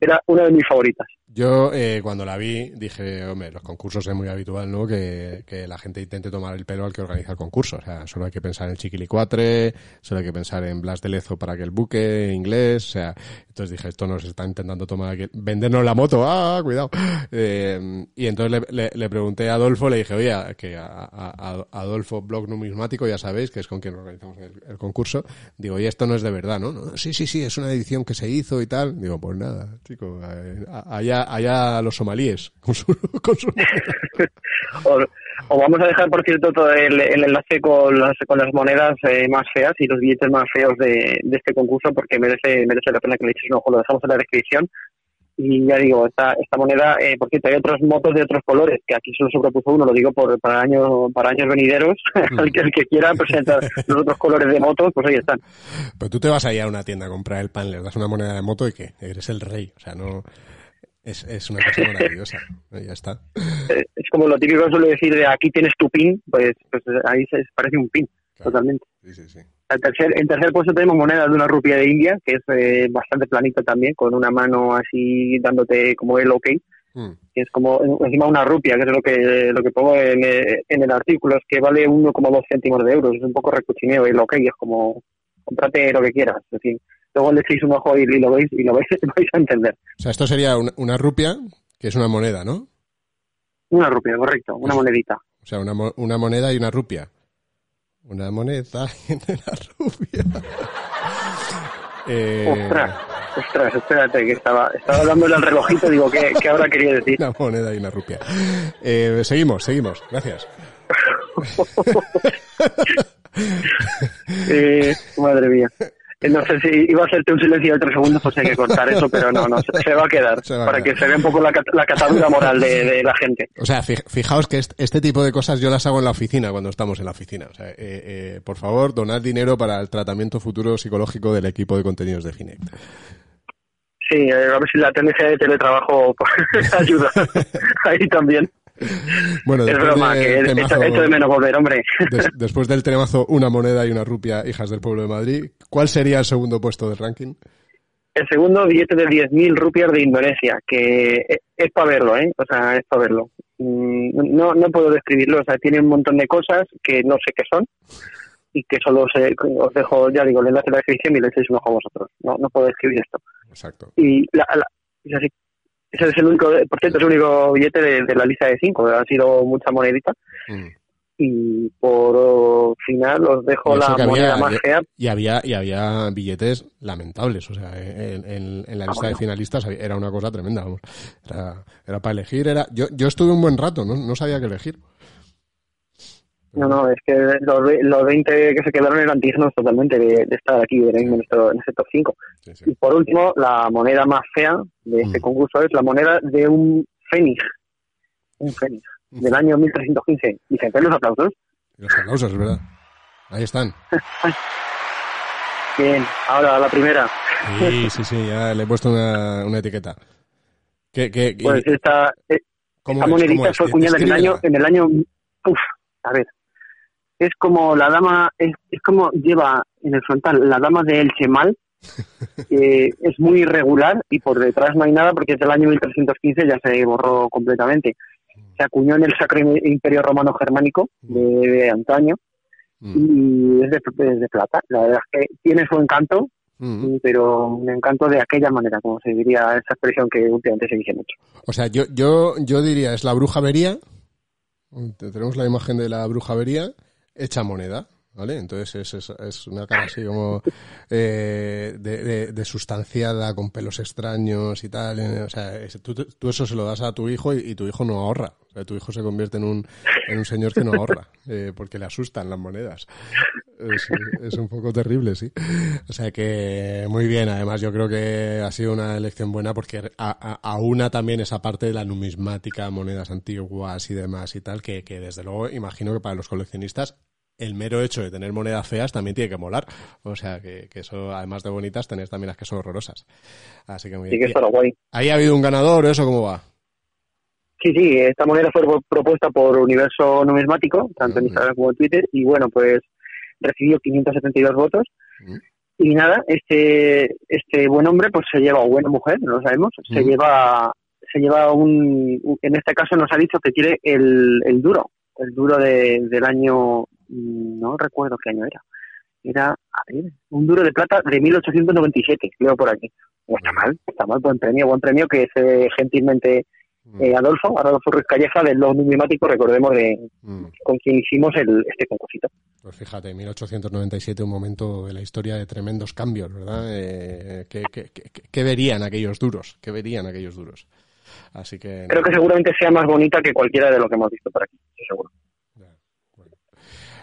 era una de mis favoritas. Yo, eh, cuando la vi, dije, hombre, los concursos es muy habitual, ¿no? Que, que la gente intente tomar el pelo al que organiza el concurso. O sea, solo hay que pensar en Chiquilicuatre, solo hay que pensar en Blas de Lezo para que el buque, inglés, o sea... Entonces dije, esto nos está intentando tomar aquí, vendernos la moto, ¡ah, cuidado! Eh, y entonces le, le, le pregunté a Adolfo, le dije, oye, a, que a, a, a Adolfo Blog Numismático, ya sabéis, que es con quien organizamos el, el concurso, digo, oye, esto no es de verdad, ¿no? No, sí, sí, sí, es una edición que se hizo y tal. Digo, pues nada, chico, allá... allá los somalíes con su, con su... o, o vamos a dejar por cierto todo el, el enlace con las con las monedas eh, más feas y los billetes más feos de, de este concurso, porque merece merece la pena que le echéis un ojo. Lo dejamos en la descripción y ya digo, esta esta moneda, eh, por cierto, hay otras motos de otros colores que aquí solo se propuso uno, lo digo por para años para años venideros. el, que, el que quiera presentar los otros colores de motos, pues ahí están. Pero tú te vas ahí a una tienda a comprar el pan, le das una moneda de moto y que eres el rey, o sea, no... Es, es una cosa maravillosa, ya está. Es como lo típico que suelo decir de aquí tienes tu pin, pues, pues ahí se parece un pin, claro, totalmente. Sí, sí, sí. En tercer, en tercer puesto tenemos monedas de una rupia de India, que es eh, bastante planita también, con una mano así dándote como el ok. Mm. Que es como encima una rupia, que es lo que lo que pongo en, en el artículo, es que vale uno coma dos céntimos de euros, es un poco recochineo el ok, es como cómprate lo que quieras, en fin. Luego le echéis un ojo y, y lo veis y lo vais, vais a entender. O sea, esto sería una, una rupia, que es una moneda, ¿no? Una rupia, correcto, una o sea, monedita. O sea, una, una moneda y una rupia. Una moneda y una rupia. eh... Ostras, ostras, espérate, que estaba, estaba dándole al relojito, digo, ¿qué, qué ahora quería decir? Una moneda y una rupia. Eh, seguimos, seguimos, gracias. eh, madre mía. No sé si iba a hacerte un silencio de tres segundos, pues hay que cortar eso, pero no, no, se va a quedar, va a para quedar. Que se vea un poco la, la catadura moral de, de la gente. O sea, fijaos que este, este tipo de cosas yo las hago en la oficina, cuando estamos en la oficina. O sea, eh, eh, por favor, donad dinero para el tratamiento futuro psicológico del equipo de contenidos de Finect. Sí, eh, a ver si la tendencia de teletrabajo ayuda ahí también. Bueno, es broma, de que temazo, he hecho de menos volver, hombre. Des, después del telemazo, una moneda y una rupia, hijas del pueblo de Madrid, ¿cuál sería el segundo puesto del ranking? El segundo, billete de diez mil rupias de Indonesia, que es, es para verlo, ¿eh? O sea, es para verlo. No, no puedo describirlo, o sea, tiene un montón de cosas que no sé qué son y que solo se, os dejo, ya digo, el enlace a la descripción y le echéis un ojo a vosotros. No, no puedo describir esto. Exacto. Y la, la, es así. Ese es el único, por cierto, es el único billete de, de la lista de cinco, han sido muchas moneditas. Mm. Y por final os dejo la moneda había, más fea. Y había, y había billetes lamentables, o sea, en, en, en la ah, lista bueno. de finalistas era una cosa tremenda, vamos. Era, era para elegir, era yo yo estuve un buen rato, no, no sabía qué elegir. No, no, es que los, los veinte que se quedaron eran dignos totalmente de, de estar aquí, de en, nuestro, en ese top cinco. Sí, sí. Y por último, la moneda más fea de este mm. concurso es la moneda de un fénix, un fénix, mm. del año mil trescientos quince. Vicente, los aplausos. Los aplausos, es verdad. Ahí están. Bien, ahora la primera. Sí, sí, sí, ya le he puesto una, una etiqueta. ¿Qué, qué, qué? Pues esta, esta monedita fue acuñada en el año, en el año, uf, a ver. Es como la dama, es, es como lleva en el frontal la dama de Elche mal, eh, es muy irregular y por detrás no hay nada porque es del año mil trescientos quince, ya se borró completamente. Se acuñó en el Sacro Imperio Romano Germánico de, de antaño mm. y es de, es de plata. La verdad es que tiene su encanto, mm. pero un encanto de aquella manera, como se diría esa expresión que últimamente se dice mucho. O sea, yo, yo, yo diría, es la brujavería, tenemos la imagen de la brujavería hecha moneda, ¿vale? Entonces es, es, es una cara así como eh, de, de, de sustanciada, con pelos extraños y tal. O sea, es, tú, tú eso se lo das a tu hijo y, y tu hijo no ahorra. O sea, tu hijo se convierte en un, en un señor que no ahorra, eh, porque le asustan las monedas. Es, es un poco terrible, sí. O sea que muy bien. Además, yo creo que ha sido una elección buena porque aúna también esa parte de la numismática, monedas antiguas y demás y tal, que, que desde luego imagino que para los coleccionistas el mero hecho de tener monedas feas también tiene que molar. O sea, que, que eso, además de bonitas, tenés también las que son horrorosas. Así que muy bien. Sí, que guay. ¿Ahí ha habido un ganador? ¿Eso cómo va? Sí, sí. Esta moneda fue propuesta por Universo Numismático, tanto en Instagram como en Twitter, y bueno, pues recibió quinientos setenta y dos votos. Mm. Y nada, este este buen hombre pues se lleva, o buena mujer, no lo sabemos, mm. se lleva se lleva un... En este caso nos ha dicho que quiere el, el duro, el duro de, del año... No recuerdo qué año era. Era, a ver, un duro de plata de mil ochocientos noventa y siete, creo por aquí. No está mal, está mal, buen premio, buen premio que es eh, gentilmente eh, Adolfo, Adolfo Ruiz Calleja de los numismáticos, recordemos, de mm. con quien hicimos el, este concursito. Pues fíjate, mil ochocientos noventa y siete, un momento de la historia de tremendos cambios, ¿verdad? Eh, ¿qué, qué, qué, ¿Qué verían aquellos duros? ¿Qué verían aquellos duros? Así que... Creo que seguramente sea más bonita que cualquiera de lo que hemos visto por aquí, seguro.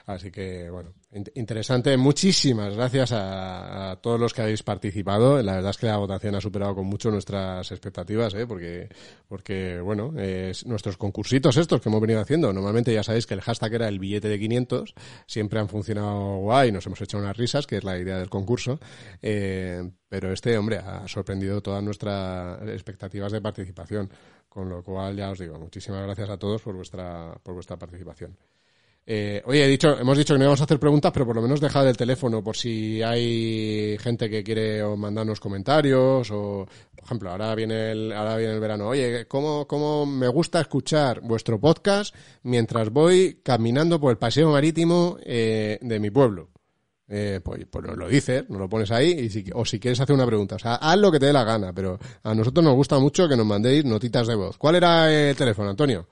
Así que, bueno, interesante. Muchísimas gracias a, a todos los que habéis participado. La verdad es que la votación ha superado con mucho nuestras expectativas, ¿eh? Porque, porque bueno, eh, nuestros concursitos estos que hemos venido haciendo, normalmente ya sabéis que el hashtag era el billete de quinientos, siempre han funcionado guay, nos hemos hecho unas risas, que es la idea del concurso, eh, pero este, hombre, ha sorprendido todas nuestras expectativas de participación, con lo cual, ya os digo, muchísimas gracias a todos por vuestra, por vuestra participación. Eh, oye, he dicho, hemos dicho que no íbamos a hacer preguntas, pero por lo menos dejad el teléfono por si hay gente que quiere o mandarnos comentarios o, por ejemplo, ahora viene el, ahora viene el verano. Oye, ¿cómo, cómo me gusta escuchar vuestro podcast mientras voy caminando por el paseo marítimo eh, de mi pueblo? Eh, pues, pues lo dices, nos lo pones ahí y si, o si quieres hacer una pregunta, o sea, haz lo que te dé la gana, pero a nosotros nos gusta mucho que nos mandéis notitas de voz. ¿Cuál era el teléfono, Antonio?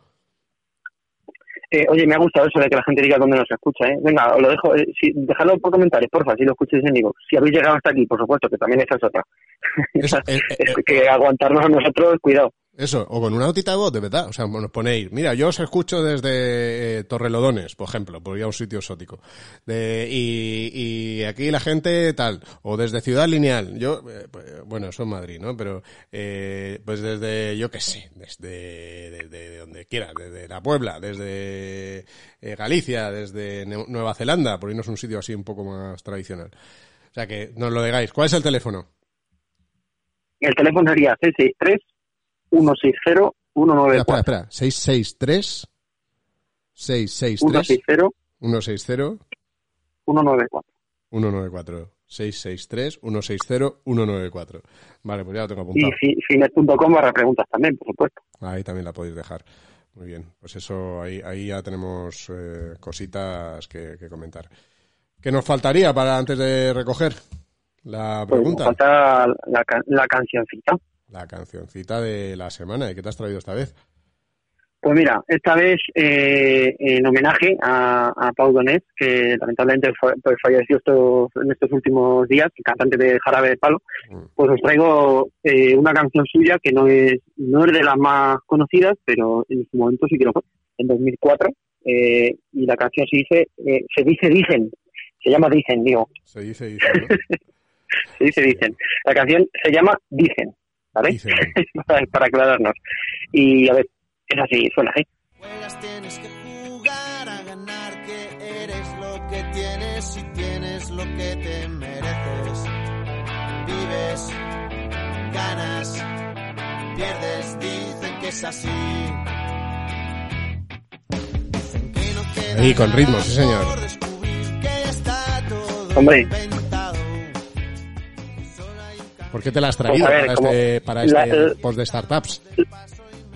Eh, oye, me ha gustado eso de que la gente diga dónde nos escucha, ¿eh? Venga, os lo dejo, eh, si, dejadlo por comentarios, porfa, si lo escucháis en vivo. Si habéis llegado hasta aquí, por supuesto, que también esa es otra. Eso, eh, eh, es que aguantarnos a nosotros, cuidado. Eso, o con una notita de voz, de verdad. O sea, nos ponéis, mira, yo os escucho desde eh, Torrelodones, por ejemplo, por ir a un sitio exótico. De, y, y aquí la gente tal, o desde Ciudad Lineal. Yo, eh, pues, bueno, eso es Madrid, ¿no? Pero, eh, pues desde, yo qué sé, desde, desde donde quieras, desde La Puebla, desde eh, Galicia, desde ne- Nueva Zelanda, por irnos a un sitio así un poco más tradicional. O sea, que nos lo digáis. ¿Cuál es el teléfono? El teléfono sería seis seis tres uno seis cero uno nueve cuatro. Espera, espera, seis seis tres uno seis cero uno nueve cuatro. uno nueve cuatro. seis seis tres uno seis cero uno nueve cuatro. Vale, pues ya lo tengo apuntado. Y finet punto com barra preguntas también, por supuesto. Ahí también la podéis dejar. Muy bien, pues eso, ahí, ahí ya tenemos eh, cositas que, que comentar. ¿Qué nos faltaría para antes de recoger la pregunta? Pues nos falta la, la cancioncita. La cancioncita de la semana. ¿Y qué te has traído esta vez? Pues mira, esta vez eh, en homenaje a, a Pau Donés, que lamentablemente pues, falleció estos, en estos últimos días, el cantante de Jarabe de Palo, mm. pues os traigo eh, una canción suya que no es no es de las más conocidas, pero en su momento sí que lo fue, en dos mil cuatro, eh, y la canción se dice, eh, se dice Dicen, se llama Dicen, digo. Se dice Dicen, ¿no? Se dice Dicen. La canción se llama Dicen. ¿Vale? para, para aclararnos. Y a ver, es así, suena así. Juegas, tienes que jugar a ganar, que eres lo que tienes y tienes lo que te mereces. Vives, ganas, pierdes, dicen que es así. Y con ritmo, sí señor. Hombre, ¿por qué te la has traído pues ver, para este, para este la, post de startups?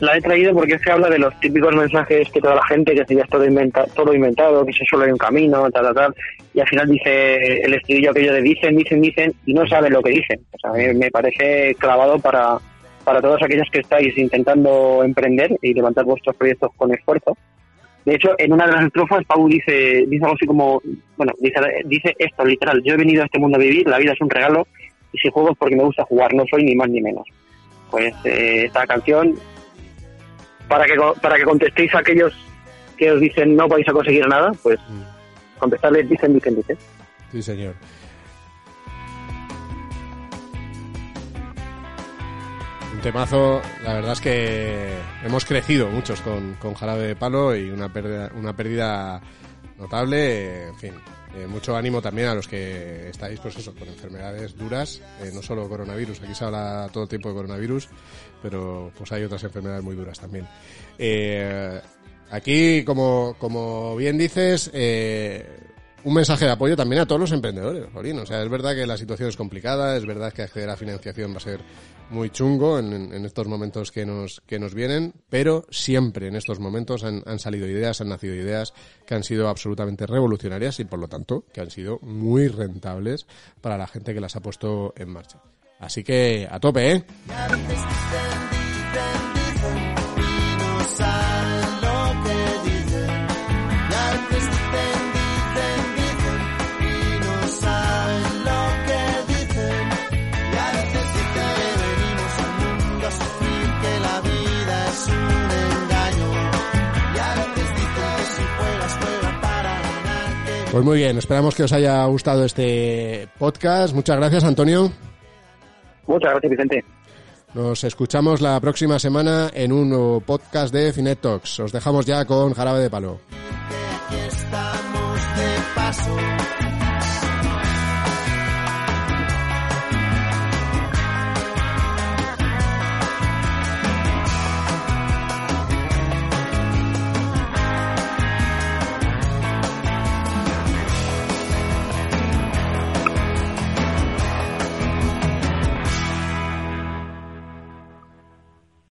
La he traído porque se habla de los típicos mensajes que toda la gente, que se ya es todo, inventa, todo inventado, que se solo hay un camino, tal, tal, tal, y al final dice el estribillo aquello de dicen, dicen, dicen, y no saben lo que dicen. O sea, a mí me parece clavado para, para todos aquellos que estáis intentando emprender y levantar vuestros proyectos con esfuerzo. De hecho, en una de las estrofas, Pau dice, dice algo así como, bueno, dice, dice esto, literal, yo he venido a este mundo a vivir, la vida es un regalo, y si juego es porque me gusta jugar, no soy ni más ni menos. Pues eh, esta canción, para que para que contestéis a aquellos que os dicen no vais a conseguir nada, pues contestarles dicen, dicen, dicen. Sí, señor. Un temazo, la verdad es que hemos crecido muchos con, con Jarabe de Palo y una pérdida, una pérdida notable, en fin. Eh, mucho ánimo también a los que estáis, pues eso, con enfermedades duras, eh, no solo coronavirus, aquí se habla todo tipo de coronavirus, pero pues hay otras enfermedades muy duras también. Eh, aquí, como, como bien dices, eh, un mensaje de apoyo también a todos los emprendedores, Jolín. O sea, es verdad que la situación es complicada, es verdad que acceder a financiación va a ser muy chungo en, en estos momentos que nos que nos vienen, pero siempre en estos momentos han, han salido ideas, han nacido ideas que han sido absolutamente revolucionarias y por lo tanto que han sido muy rentables para la gente que las ha puesto en marcha. Así que a tope, ¿eh? Pues muy bien, esperamos que os haya gustado este podcast. Muchas gracias, Antonio. Muchas gracias, Vicente. Nos escuchamos la próxima semana en un nuevo podcast de Finet Talks. Os dejamos ya con Jarabe de Palo. Aquí estamos de paso.